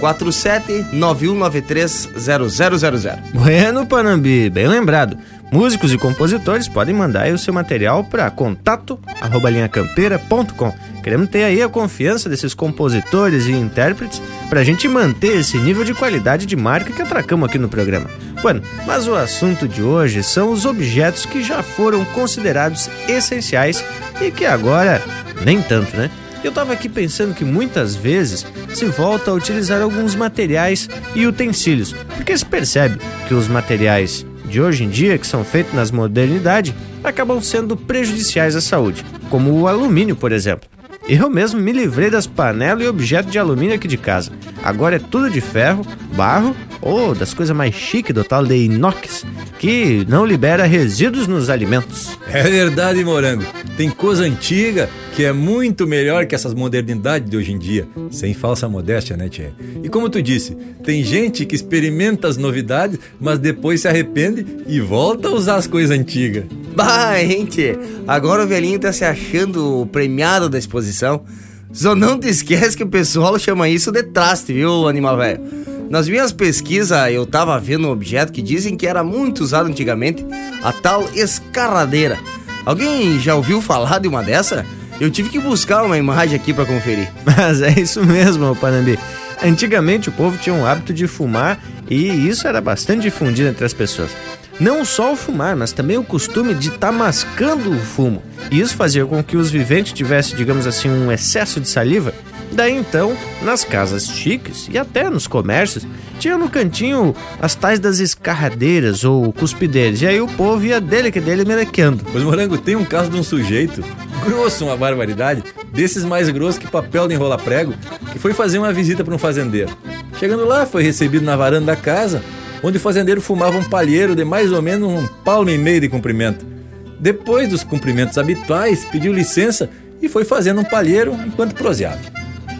quatro sete nove um nove três zero zero zero zero. Bueno, Panambi, bem lembrado. Músicos e compositores podem mandar aí o seu material para contato arroba linhacampeira ponto com. Queremos ter aí a confiança desses compositores e intérpretes para a gente manter esse nível de qualidade de marca que atracamos aqui no programa. Bueno, mas o assunto de hoje são os objetos que já foram considerados essenciais e que agora nem tanto, né? Eu estava aqui pensando que muitas vezes se volta a utilizar alguns materiais e utensílios, porque se percebe que os materiais de hoje em dia, que são feitos nas modernidades, acabam sendo prejudiciais à saúde, como o alumínio, por exemplo. Eu mesmo me livrei das panelas e objetos de alumínio aqui de casa. Agora é tudo de ferro, barro ou das coisas mais chiques do tal de inox, que não libera resíduos nos alimentos. É verdade, Morango. Tem coisa antiga que é muito melhor que essas modernidades de hoje em dia. Sem falsa modéstia, né, tchê? E como tu disse, tem gente que experimenta as novidades, mas depois se arrepende e volta a usar as coisas antigas. Bah, hein, tchê? Agora o velhinho tá se achando premiado da exposição. Só não te esquece que o pessoal chama isso de traste, viu, animal velho? Nas minhas pesquisas, eu tava vendo um objeto que dizem que era muito usado antigamente, a tal escarradeira. Alguém já ouviu falar de uma dessa? Eu tive que buscar uma imagem aqui pra conferir. Mas é isso mesmo, Panambi. Antigamente o povo tinha um hábito de fumar e isso era bastante difundido entre as pessoas. Não só o fumar, mas também o costume de estar tá mascando o fumo. E isso fazia com que os viventes tivessem, digamos assim, um excesso de saliva. Daí então, nas casas chiques e até nos comércios, tinha no cantinho as tais das escarradeiras ou cuspideiras. E aí o povo ia dele que dele melequeando. Mas, Morango, tem um caso de um sujeito, grosso, uma barbaridade, desses mais grossos que papel de enrolar prego, que foi fazer uma visita para um fazendeiro. Chegando lá, foi recebido na varanda da casa, onde o fazendeiro fumava um palheiro de mais ou menos um palmo e meio de comprimento. Depois dos cumprimentos habituais, pediu licença e foi fazendo um palheiro enquanto proseava.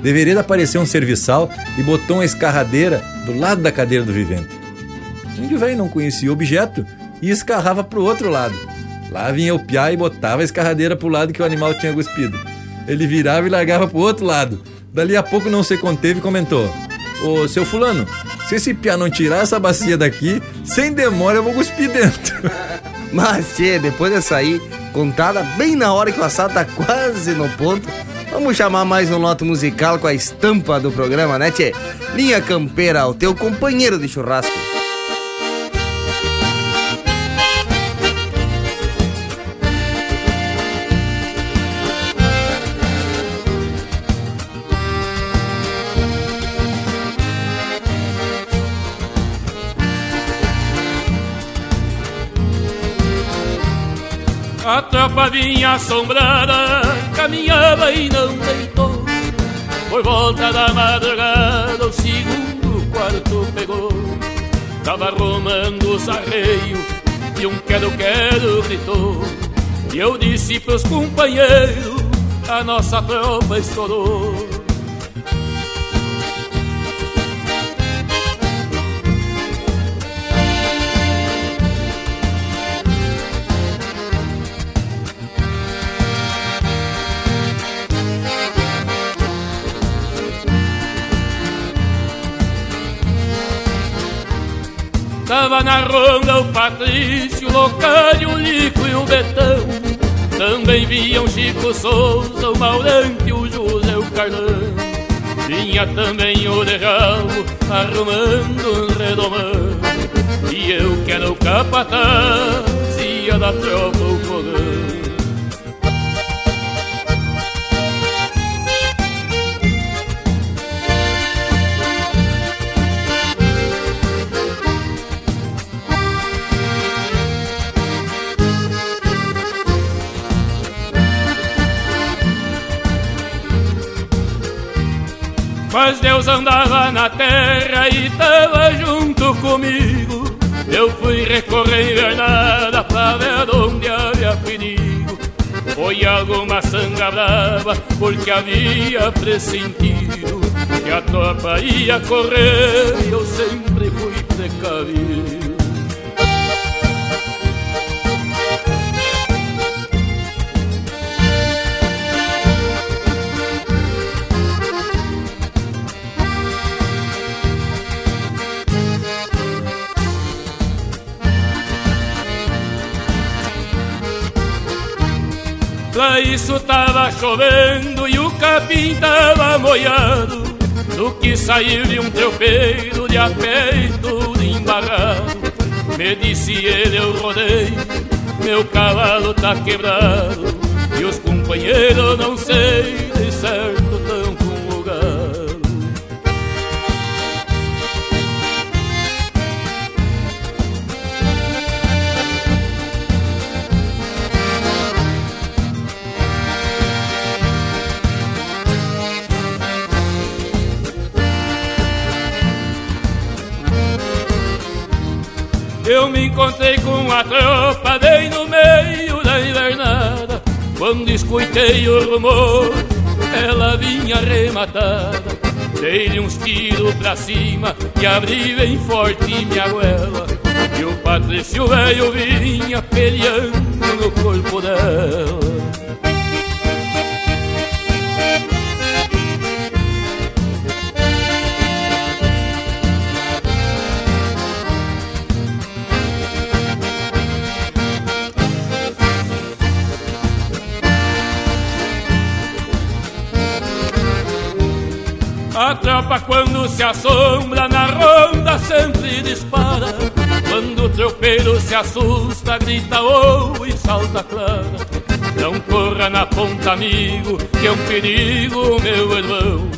Deveria aparecer um serviçal e botou uma escarradeira do lado da cadeira do vivente. O velho não conhecia o objeto e escarrava para o outro lado. Lá vinha o piá e botava a escarradeira para o lado que o animal tinha cuspido. Ele virava e largava para o outro lado. Dali a pouco não se conteve e comentou: ô, seu fulano, se esse piá não tirar essa bacia daqui, sem demora eu vou cuspir dentro. Mas, tchê, depois dessa aí, contada bem na hora que o assado tá quase no ponto, vamos chamar mais um lote musical com a estampa do programa, né, tchê? Linha Campeira, o teu companheiro de churrasco. A tropa vinha assombrada, caminhava e não deitou. Por volta da madrugada o segundo quarto pegou. Tava arrumando os arreios e um quero-quero gritou. E eu disse pros companheiros, a nossa tropa estourou. Tava na ronda o Patrício, o Locário, o Lico e o Betão. Também vinham Chico Souza, o Maurante, o José, o Carlão. Vinha também o Derralvo, arrumando um redomão. E eu que era o capataz, ia da tropa o fogão. Mas Deus andava na terra e tava junto comigo. Eu fui recorrer invernada pra ver onde havia perigo. Foi alguma sanga brava, porque havia pressentido que a tropa ia correr e eu sempre fui precavido. Pra isso tava chovendo e o capim tava molhado. Do que saiu de um tropeiro de a pé e tudo embarrado. Me disse ele, eu rodei, meu cavalo tá quebrado. E os companheiros não sei, de certo tão com o gado. Eu me encontrei com a tropa bem no meio da invernada. Quando escutei o rumor, ela vinha arrematada. Dei-lhe uns tiros pra cima e abri bem forte minha goela. E o Patrício velho vinha peleando no corpo dela. A tropa quando se assombra na ronda sempre dispara. Quando o tropeiro se assusta, grita ou e salta clara. Não corra na ponta, amigo, que é um perigo, meu irmão.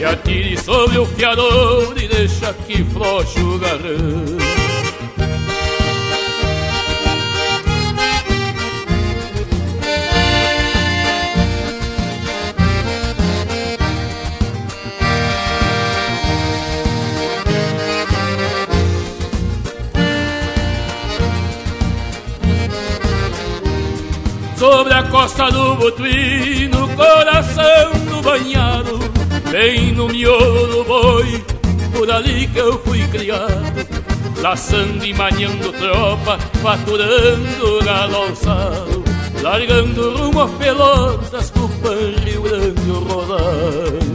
E atire sobre o fiador e deixa que floche o garrão. Sobre a costa do Botui, no coração do banhado, bem no miolo do boi, por ali que eu fui criado. Laçando e maniando tropa, faturando galo alçado, largando rumo a Pelotas, Tupã, Rio Grande, o Rosário.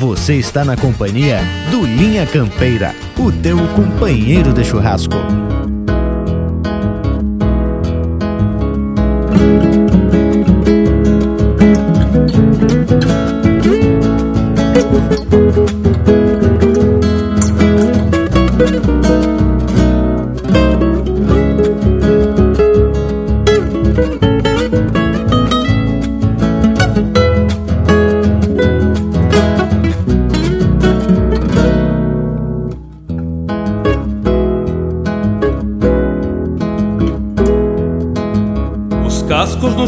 Você está na companhia do Linha Campeira, o teu companheiro de churrasco.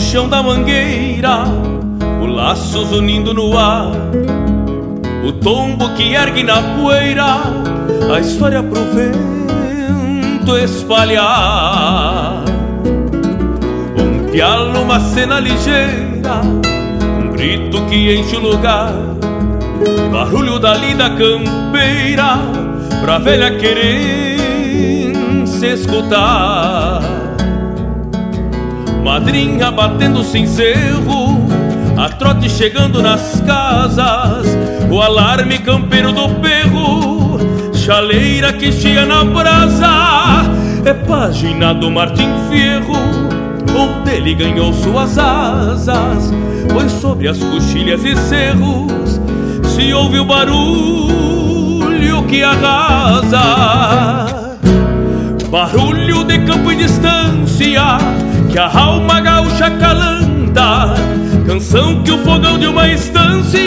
chão da mangueira, o laço zunindo no ar, o tombo que ergue na poeira, a história pro vento espalhar. Um pialo numa cena ligeira, um grito que enche o lugar, barulho dali da campeira, pra velha querer se escutar. Madrinha batendo sem cerro, a trote chegando nas casas, o alarme campeiro do perro, chaleira que chia na brasa. É página do Martim Fierro, onde ele ganhou suas asas, pois sobre as coxilhas e cerros se ouve o barulho que arrasa. Barulho de campo e distância, que a alma gaúcha calanta, canção que o fogão de uma estância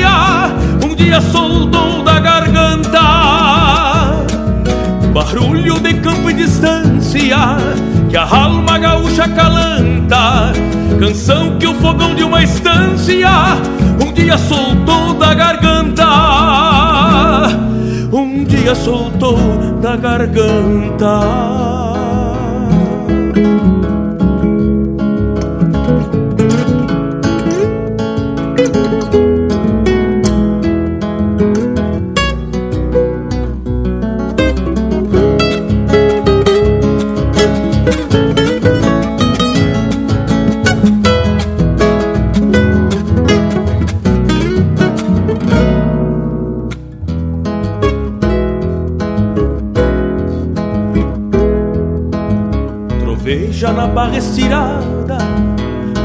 um dia soltou da garganta. Barulho de campo e distância, que a alma gaúcha calanta, canção que o fogão de uma estância um dia soltou da garganta, um dia soltou da garganta. Já na barra estirada,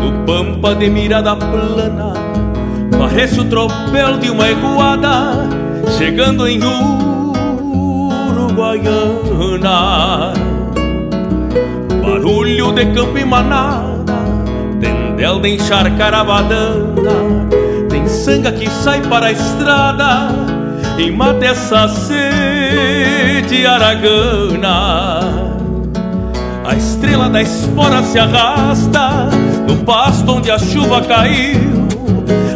no pampa de mirada plana, parece o tropel de uma egoada chegando em Uruguaiana. Barulho de campo e manada, tendel de encharcar a badana, tem sanga que sai para a estrada e mata essa sede aragana. A estrela da espora se arrasta no pasto onde a chuva caiu,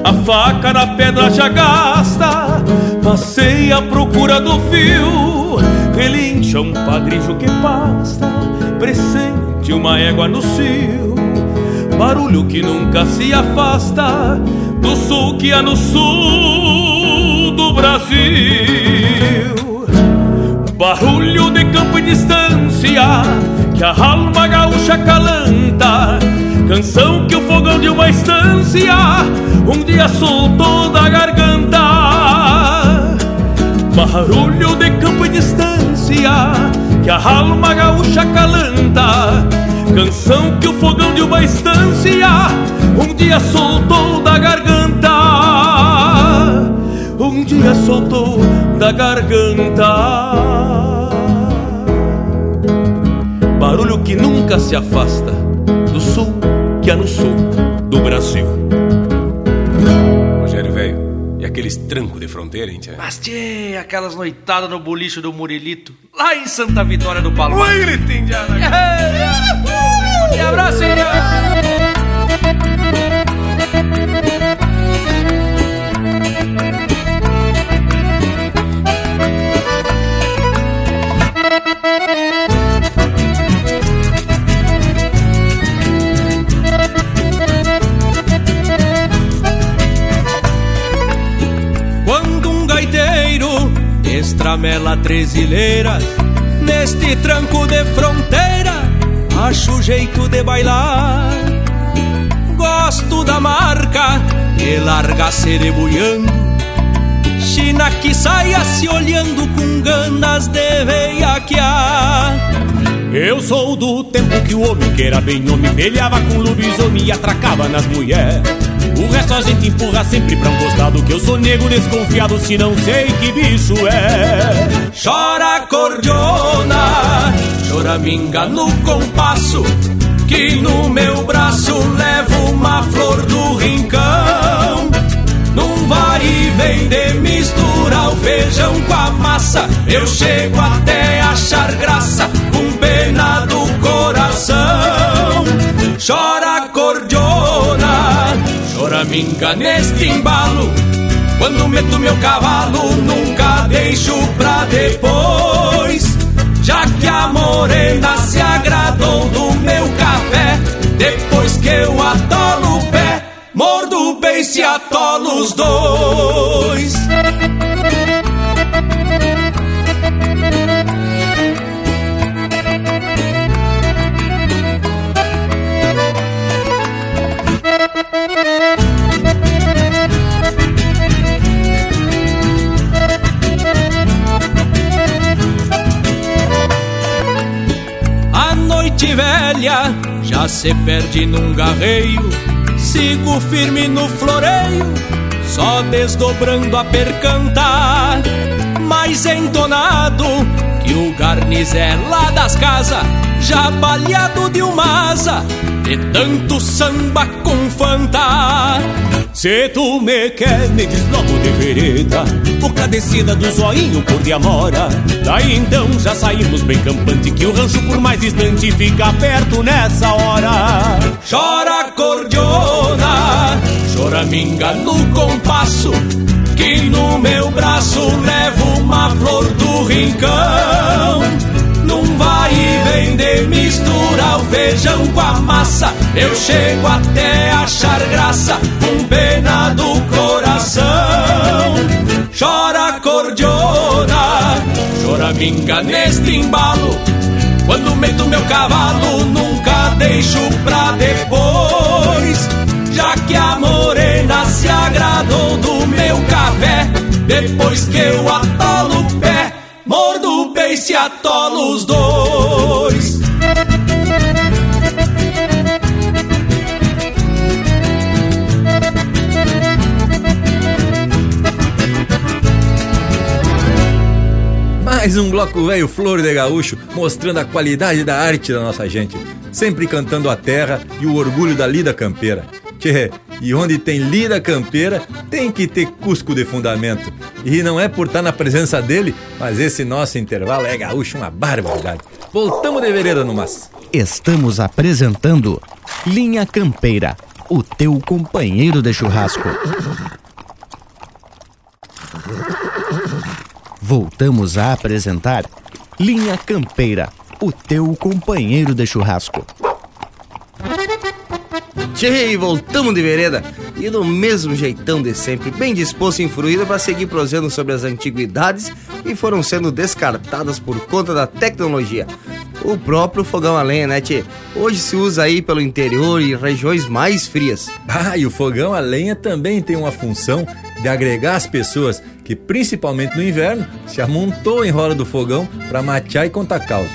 a faca na pedra já gasta, passeia à procura do fio. Relincha um padrijo que pasta, pressente uma égua no cio, barulho que nunca se afasta do sul que há no sul do Brasil. Barulho de campo e distância, que a alma gaúcha calanta, canção que o fogão de uma estância um dia soltou da garganta. Barulho de campo e distância, que a alma gaúcha calanta, canção que o fogão de uma estância um dia soltou da garganta, um dia soltou da garganta. Barulho que nunca se afasta do sul que há no sul do Brasil. Rogério velho, e aqueles trancos de fronteira, hein, tia? Mas tchê, aquelas noitadas no boliche do Murilito, lá em Santa Vitória do Palmar. Oi, gritinho de Ana. E abraço, tramela trezileiras, neste tranco de fronteira acho jeito de bailar. Gosto da marca e larga cerebuiando, china que saia se olhando com ganas de veiaquear. Eu sou do tempo que o homem que era bem homem pelhava com lobisomem e atracava nas mulheres. O resto a gente empurra sempre pra um costado, que eu sou nego desconfiado se não sei que bicho é. Chora cordiona, choraminga no compasso, que no meu braço levo uma flor do rincão. Num vai e vem de misturar o feijão com a massa, eu chego até achar graça com pena do coração. Chora cordiona, caminga neste embalo. Quando meto meu cavalo, nunca deixo pra depois. Já que a morena se agradou do meu café, depois que eu atolo o pé, mordo bem se atolo os dois. A noite velha já se perde num garreio, sigo firme no floreio, só desdobrando a percanta, mais entonado que o garniz é lá das casas, já baleado de uma asa, de tanto samba com fanta. Se tu me quer, me diz logo de vereda, boca descida do zoinho por de amora. Daí então já saímos bem campante, que o rancho por mais distante fica perto nessa hora. Chora cordiona, choraminga no compasso, que no meu braço levo uma flor do rincão. Num vai e vem de misturar o feijão com a massa, eu chego até achar graça com pena do coração. Chora cordiona, choraminga neste embalo. Quando meto meu cavalo, nunca deixo pra depois. Já que a morena se agradou do meu café, depois que eu atolo o pé, mordo bem se atolo os dois. Mais um bloco velho flor de gaúcho, mostrando a qualidade da arte da nossa gente, sempre cantando a terra e o orgulho da lida campeira. Tchê, e onde tem lida campeira tem que ter cusco de fundamento. E não é por estar na presença dele, mas esse nosso intervalo é gaúcho, uma barbaridade. Voltamos de vereda no mas. Estamos apresentando Linha Campeira, o teu companheiro de churrasco. Voltamos a apresentar Linha Campeira, o teu companheiro de churrasco. Tchê, voltamos de vereda e do mesmo jeitão de sempre, bem disposto e influído para seguir prosendo sobre as antiguidades que foram sendo descartadas por conta da tecnologia. O próprio fogão a lenha, né, tchê? Hoje se usa aí pelo interior e regiões mais frias. Ah, e o fogão a lenha também tem uma função de agregar as pessoas que, principalmente no inverno, se amontou em roda do fogão para matear e contar causa.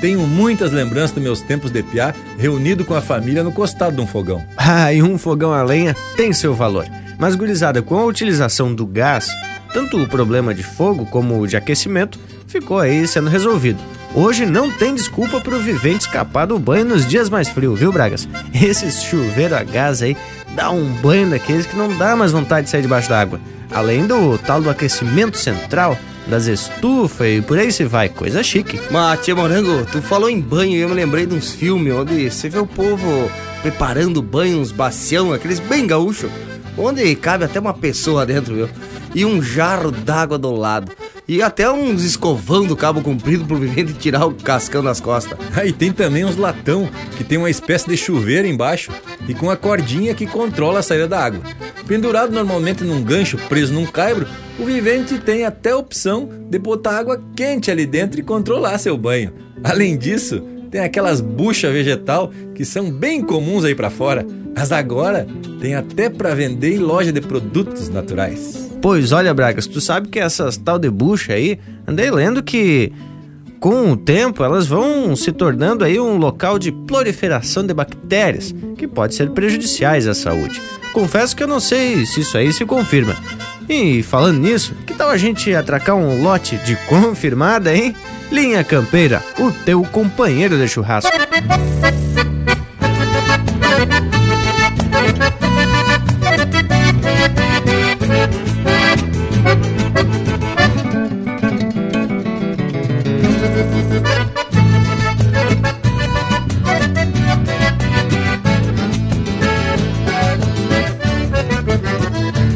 Tenho muitas lembranças dos meus tempos de piá, reunido com a família no costado de um fogão. Ah, e um fogão a lenha tem seu valor. Mas, gurizada, com a utilização do gás, tanto o problema de fogo como o de aquecimento ficou aí sendo resolvido. Hoje não tem desculpa para o vivente escapar do banho nos dias mais frios, viu, Bragas? Esse chuveiro a gás aí dá um banho daqueles que não dá mais vontade de sair debaixo da água. Além do tal do aquecimento central, das estufas e por aí se vai, coisa chique. Mas, tia Morango, tu falou em banho e eu me lembrei de uns filmes onde você vê o povo preparando banho, uns bacião, aqueles bem gaúcho, onde cabe até uma pessoa dentro, viu? E um jarro d'água do lado. E até uns escovão do cabo comprido pro vivente tirar o cascão das costas. Ah, e tem também uns latão, que tem uma espécie de chuveiro embaixo e com a cordinha que controla a saída da água. Pendurado normalmente num gancho, preso num caibro, o vivente tem até a opção de botar água quente ali dentro e controlar seu banho. Além disso, tem aquelas buchas vegetal que são bem comuns aí pra fora, mas agora tem até pra vender em loja de produtos naturais. Pois olha, Bragas, tu sabe que essas tal de bucha aí, andei lendo que com o tempo elas vão se tornando aí um local de proliferação de bactérias, que pode ser prejudiciais à saúde. Confesso que eu não sei se isso aí se confirma. E falando nisso, que tal a gente atracar um lote de confirmada, hein? Linha Campeira, o teu companheiro de churrasco.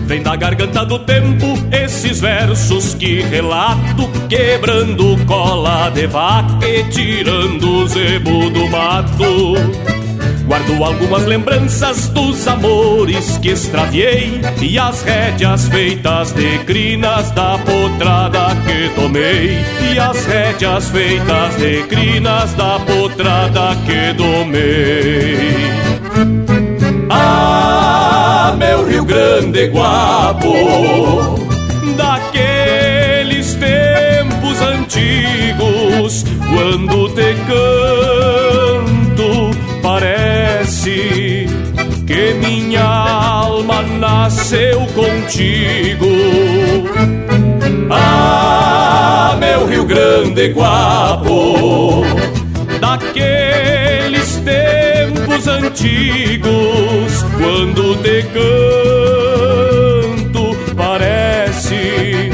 Vem da garganta do tempo esses versos que relato, quebrando cola de vaca e tirando o zebo do mato. Guardo algumas lembranças dos amores que extraviei e as rédeas feitas de crinas da potrada que tomei. E as rédeas feitas de crinas da potrada que tomei. Ah, meu Rio Grande guapo, daqueles tempos antigos, quando te canto parece que minha alma nasceu contigo. Ah, meu Rio Grande guapo, daqueles tempos antigos, quando te canto parece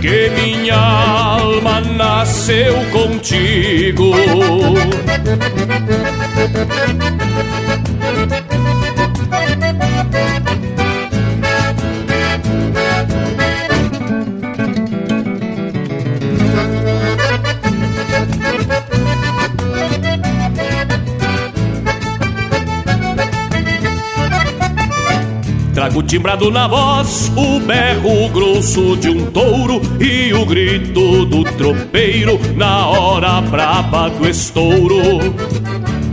que minha alma nasceu contigo. Trago timbrado na voz o berro grosso de um touro e o grito do tropeiro na hora braba do estouro.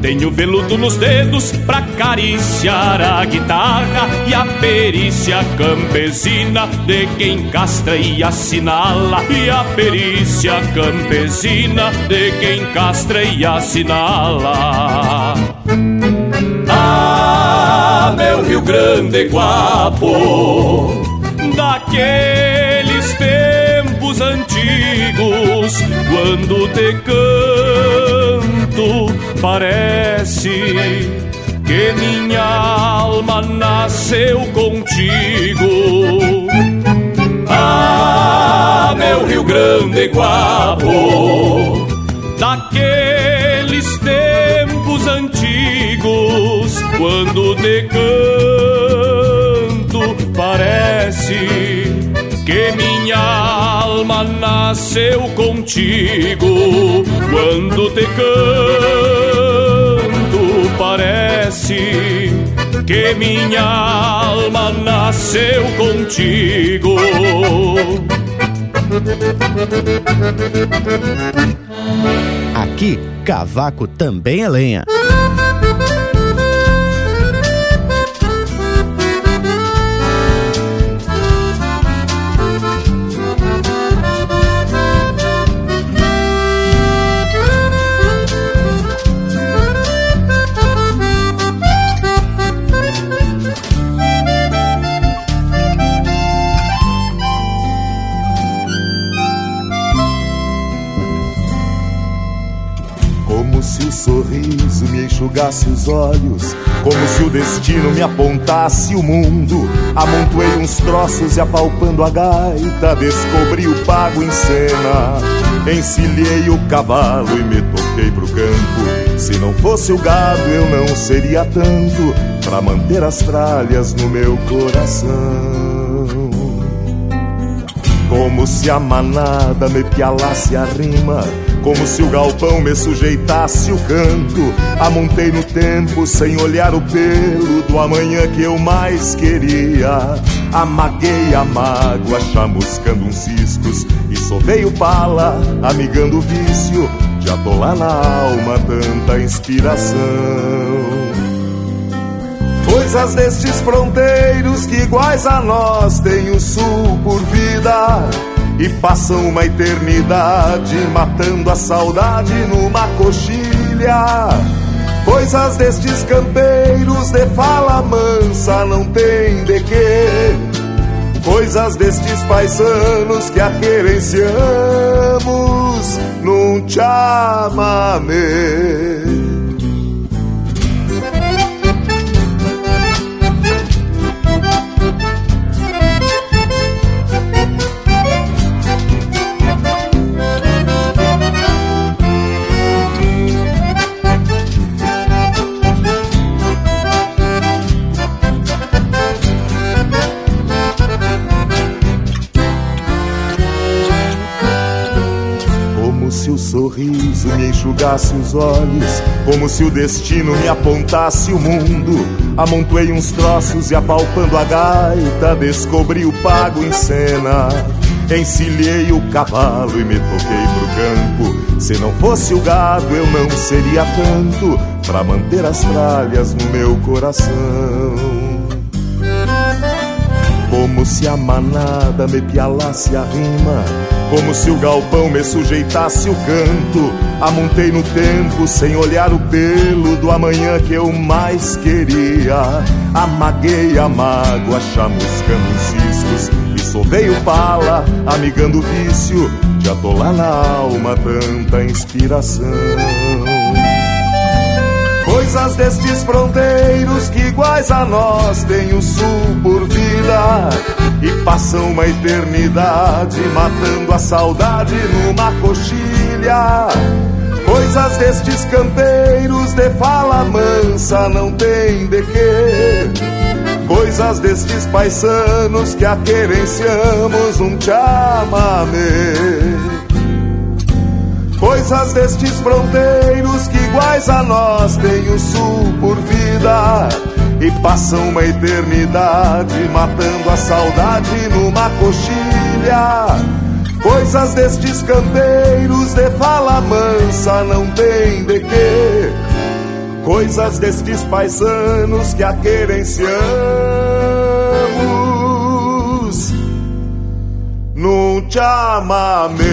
Tenho veludo nos dedos pra acariciar a guitarra e a perícia campesina de quem castra e assinala. E a perícia campesina de quem castra e assinala. Ah, meu Rio Grande guapo, daqueles tempos antigos, quando te canto parece que minha alma nasceu contigo. Ah, meu Rio Grande guapo, daqueles tempos antigos, quando te canto parece que minha alma nasceu contigo. Quando te canto parece que minha alma nasceu contigo. Aqui, cavaco também é lenha. Sorriso me enxugasse os olhos, como se o destino me apontasse o mundo. Amontoei uns troços e apalpando a gaita descobri o pago em cena. Encilhei o cavalo e me toquei pro campo. Se não fosse o gado eu não seria tanto pra manter as tralhas no meu coração. Como se a manada me pialasse a rima, como se o galpão me sujeitasse o canto. Amontei no tempo sem olhar o pelo do amanhã que eu mais queria. Amaguei a mágoa chamuscando uns ciscos e sovei o pala amigando o vício de atolar na alma tanta inspiração. Coisas destes fronteiros que iguais a nós tem o sul por vida, e passam uma eternidade matando a saudade numa coxilha. Coisas destes campeiros de fala mansa não tem de quê. Coisas destes paisanos que a querenciamos num chamamê. sorriso me enxugasse os olhos, como se o destino me apontasse o mundo. Amontoei uns troços e, apalpando a gaita, descobri o pago em cena. Encilhei o cavalo e me toquei pro campo. Se não fosse o gado eu não seria tanto pra manter as tralhas no meu coração. Como se a manada me pialasse a rima, como se o galpão me sujeitasse o canto. Amontei no tempo, sem olhar o pelo do amanhã que eu mais queria. Amaguei a mágoa, chamuscando os ciscos, e soltei o pala, amigando o vício de atolar na alma tanta inspiração. Coisas destes fronteiros que iguais a nós tem o sul por vida, e passam uma eternidade matando a saudade numa coxilha. Coisas destes campeiros de fala mansa não tem de quê. Coisas destes paisanos que a querenciamos um chamamê. Coisas destes fronteiros que iguais a nós tem o sul por vida, e passam uma eternidade matando a saudade numa coxilha. Coisas destes canteiros de fala mansa não tem de quê. Coisas destes paisanos que a querenciamos num chamamé.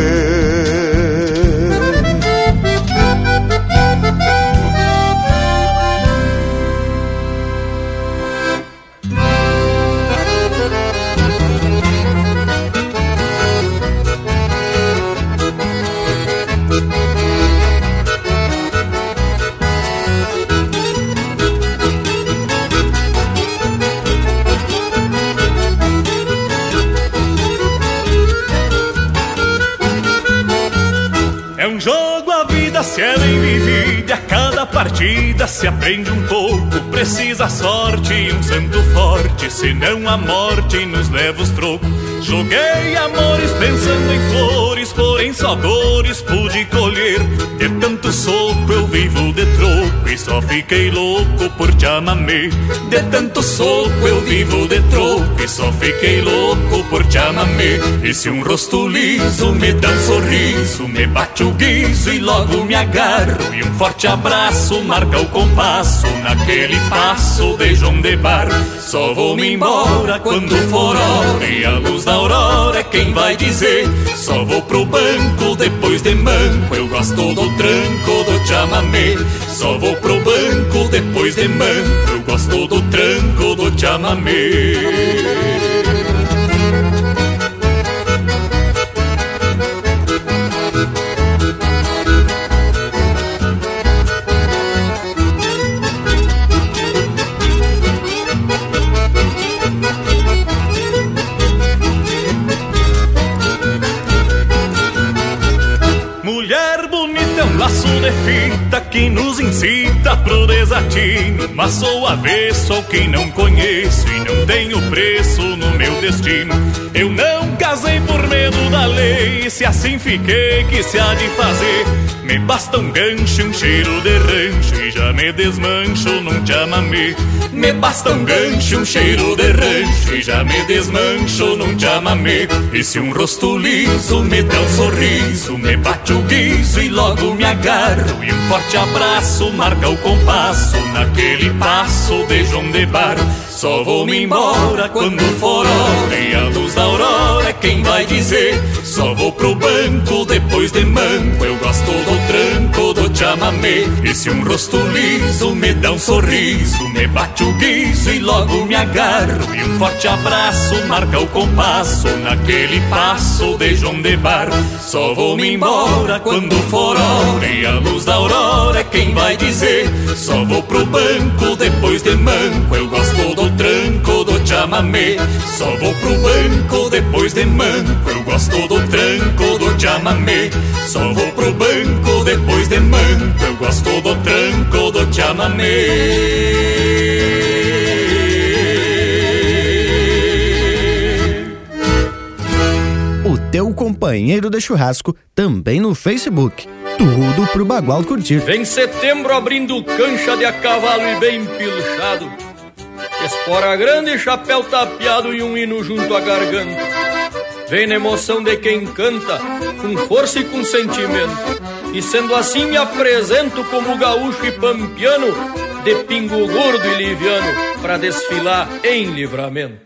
Se é bem vivida, a cada partida se aprende um pouco. Precisa sorte e um santo forte, senão a morte nos leva os trocos. Joguei amores pensando em flores, porém só dores pude colher. De tanto soco eu vivo de troco, e só fiquei louco por te amamê. De tanto soco eu vivo de troco, e só fiquei louco por te amamê. E se um rosto liso me dá um sorriso, me bate o guiso e logo me agarro, e um forte abraço marca o compasso naquele passo de João de Barro. Só vou me embora quando for hora, e a luz da aurora é quem vai dizer. Só vou pro banco depois de manco, eu gosto do tranco do chamamê. Só vou pro banco depois de manco, eu gosto do tranco do chamamê. Fita que nos incita pro desatino, mas sou avesso ao que não conheço e não tenho preço no meu destino. Eu não casei por medo da lei, e se assim fiquei, que se há de fazer? Me basta um gancho, um cheiro de rancho, e já me desmancho num chamamê. Me basta um gancho, um cheiro de rancho, e já me desmancho num chamamê. E se um rosto liso me dá um sorriso, me bate o guiso e logo me agarro, e um forte abraço marca o compasso naquele passo de João de Barro. Só vou me embora quando for hora, e a luz da aurora é quem vai dizer. Só vou pro banco depois de manco, eu gosto do tranco do chamamê. E se um rosto liso me dá um sorriso, me bate o guiso e logo me agarro, e um forte abraço marca o compasso naquele passo de João de Barro. Só vou me embora quando for hora, e a luz da aurora é quem vai dizer. Só vou pro banco depois de manco, eu gosto do tranco do chamamê. Só vou pro banco depois de manco, eu gosto do tranco do chamamê. Só vou pro banco depois de manco, eu gosto do tranco do chamamê. O teu companheiro de churrasco também no Facebook. parrudo pro bagual curtir. Vem setembro abrindo cancha de a cavalo e bem pilchado, espora grande, chapéu tapeado e um hino junto à garganta. Vem na emoção de quem canta, com força e com sentimento. E sendo assim me apresento como gaúcho e pampiano, de pingo gordo e liviano, pra desfilar em Livramento.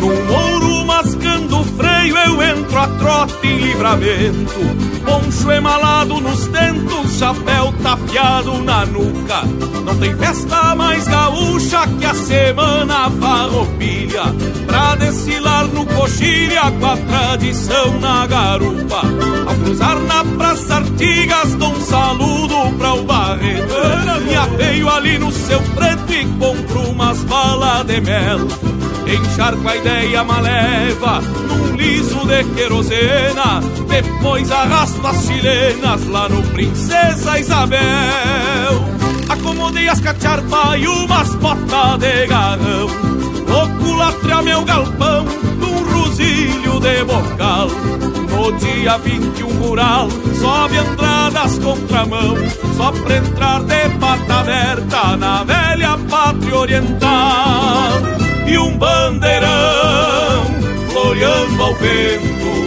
Num mouro mascando o freio, eu entro a trote em Livramento. Poncho emalado nos tentos, chapéu tapeado na nuca. Não tem festa mais gaúcha que a semana farroupilha, pra desfilar no coxilha com a tradição na garupa. Ao cruzar na Praça Artigas, dou um saludo pra o Barreto. Me apeio ali no seu preto e compro umas balas de mel. Encharco a ideia maleva num liso de querosena, depois arrasto as chilenas lá no Princesa Isabel. Acomodei as cacharpas e umas botas de garrão, louco latrear meu galpão num rosilho de bocal. No dia vinte e um rural, sobe entradas contramão, só pra entrar de pata aberta na velha pátria oriental. E um bandeirão floreando ao vento,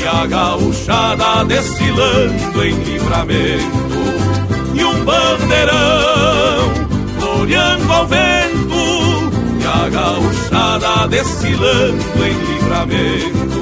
e a gaúchada desfilando em Livramento. E um bandeirão floreando ao vento, e a gaúchada desfilando em Livramento.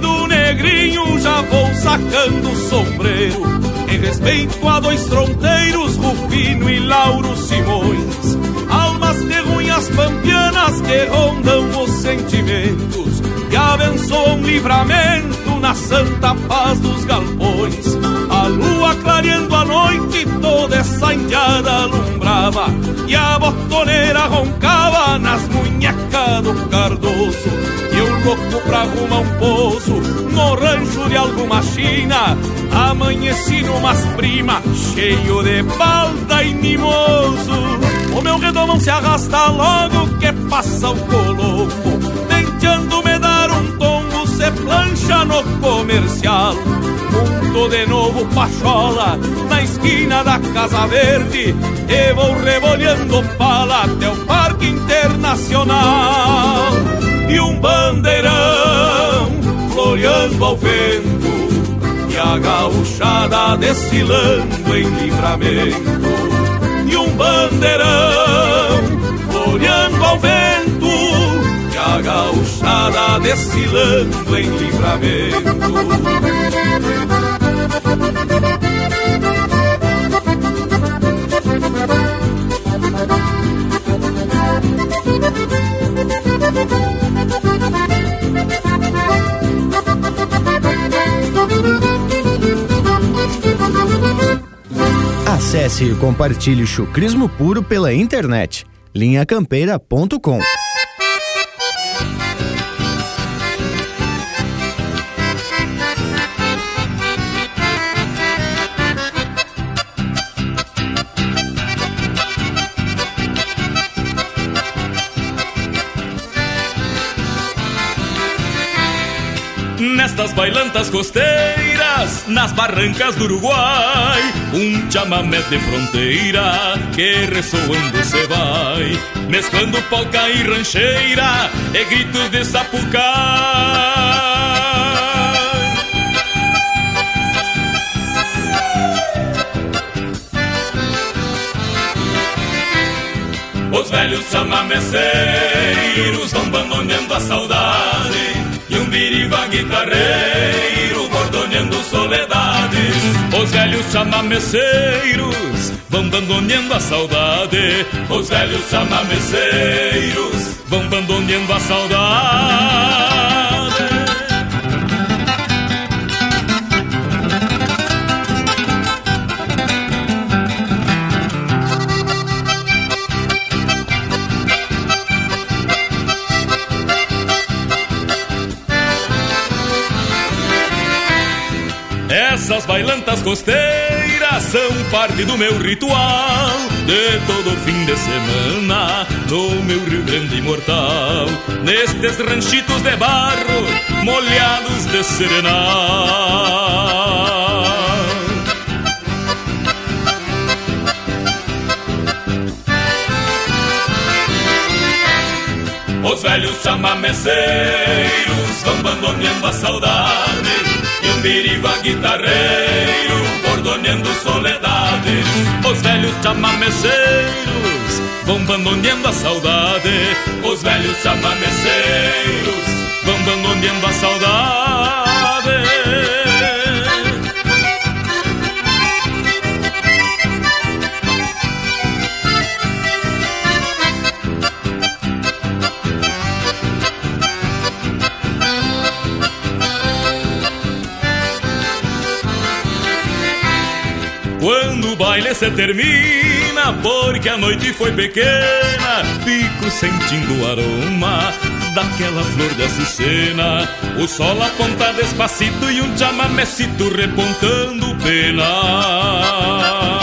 Do negrinho já vou sacando o sombreiro, em respeito a dois fronteiros, Rufino e Lauro Simões, almas terruinhas pampianas que rondam os sentimentos, que abençoam Livramento na santa paz dos galpões. A lua clareando a noite, toda essa indiada alumbrava, e a botoneira roncava nas munhecas do Cardoso. Louco pra arrumar um pouso no rancho de alguma china, amanheci numas prima, cheio de balda e mimoso. O meu redomão se arrasta logo que passa o colombo, tentando me dar um tombo, se plancha no comercial. Monto de novo pachola na esquina da Casa Verde, e vou rebolhando pala até o Parque Internacional. E um bandeirão floreando ao vento, e a gaúchada desfilando em Livramento. E um bandeirão floreando ao vento, e a gaúchada desfilando em Livramento. Acesse e compartilhe o chucrismo puro pela internet. linha campeira ponto com. Nestas bailantas costeiras, nas barrancas do Uruguai, um chamamé de fronteira que ressoando se vai, mesclando polca e rancheira e gritos de sapucai. Os velhos chamameceiros vão bandoneando a saudade, e um biriba guitarreiro bordoneando soledades. Os velhos velhos chamameceiros vão bandoneando a saudade. Os velhos chamameceiros vão bandoneando a saudade. Essas bailantas costeiras são parte do meu ritual de todo fim de semana no meu Rio Grande imortal, nestes ranchitos de barro molhados de serenal. Os velhos chamameceiros vão bandoneando a saudade, e um biriba guitarreiro bordoneando soledades. Os velhos chamameceiros vão bandoneando a saudade. Os velhos chamameceiros vão bandoneando a saudade. Quando o baile se termina, porque a noite foi pequena, fico sentindo o aroma daquela flor de açucena. O sol aponta despacito e um chamamecito repontando pena.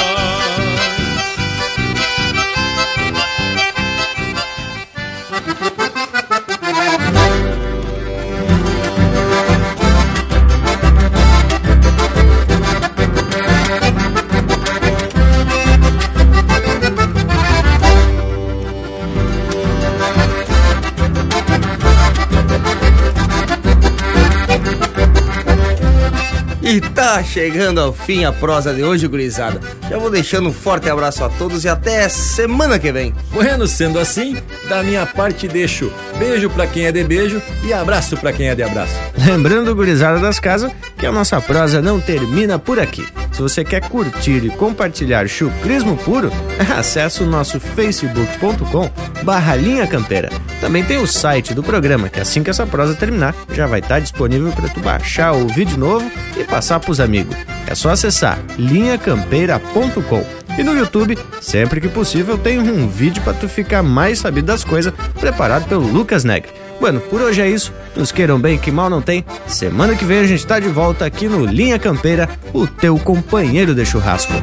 E tá chegando ao fim a prosa de hoje, gurizada. Já vou deixando um forte abraço a todos e até semana que vem. Bueno, sendo assim, da minha parte deixo beijo pra quem é de beijo e abraço pra quem é de abraço. Lembrando, gurizada das casas, que a nossa prosa não termina por aqui. Se você quer curtir e compartilhar chucrismo puro, acesse o nosso facebook ponto com barra linha campeira. Também tem o site do programa, que assim que essa prosa terminar, já vai estar disponível para tu baixar, ouvir de novo e passar pros amigos. É só acessar linha campeira ponto com. E no YouTube, sempre que possível, tem um vídeo para tu ficar mais sabido das coisas, preparado pelo Lucas Negri. Bueno, por hoje é isso. Nos queiram bem, que mal não tem. Semana que vem a gente tá de volta aqui no Linha Campeira, o teu companheiro de churrasco.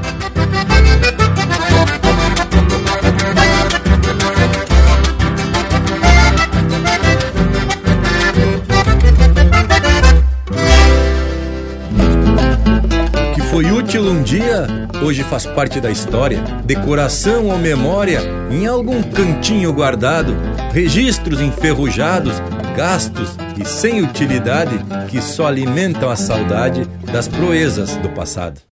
Foi útil um dia, hoje faz parte da história, de coração ou memória, em algum cantinho guardado, registros enferrujados, gastos e sem utilidade que só alimentam a saudade das proezas do passado.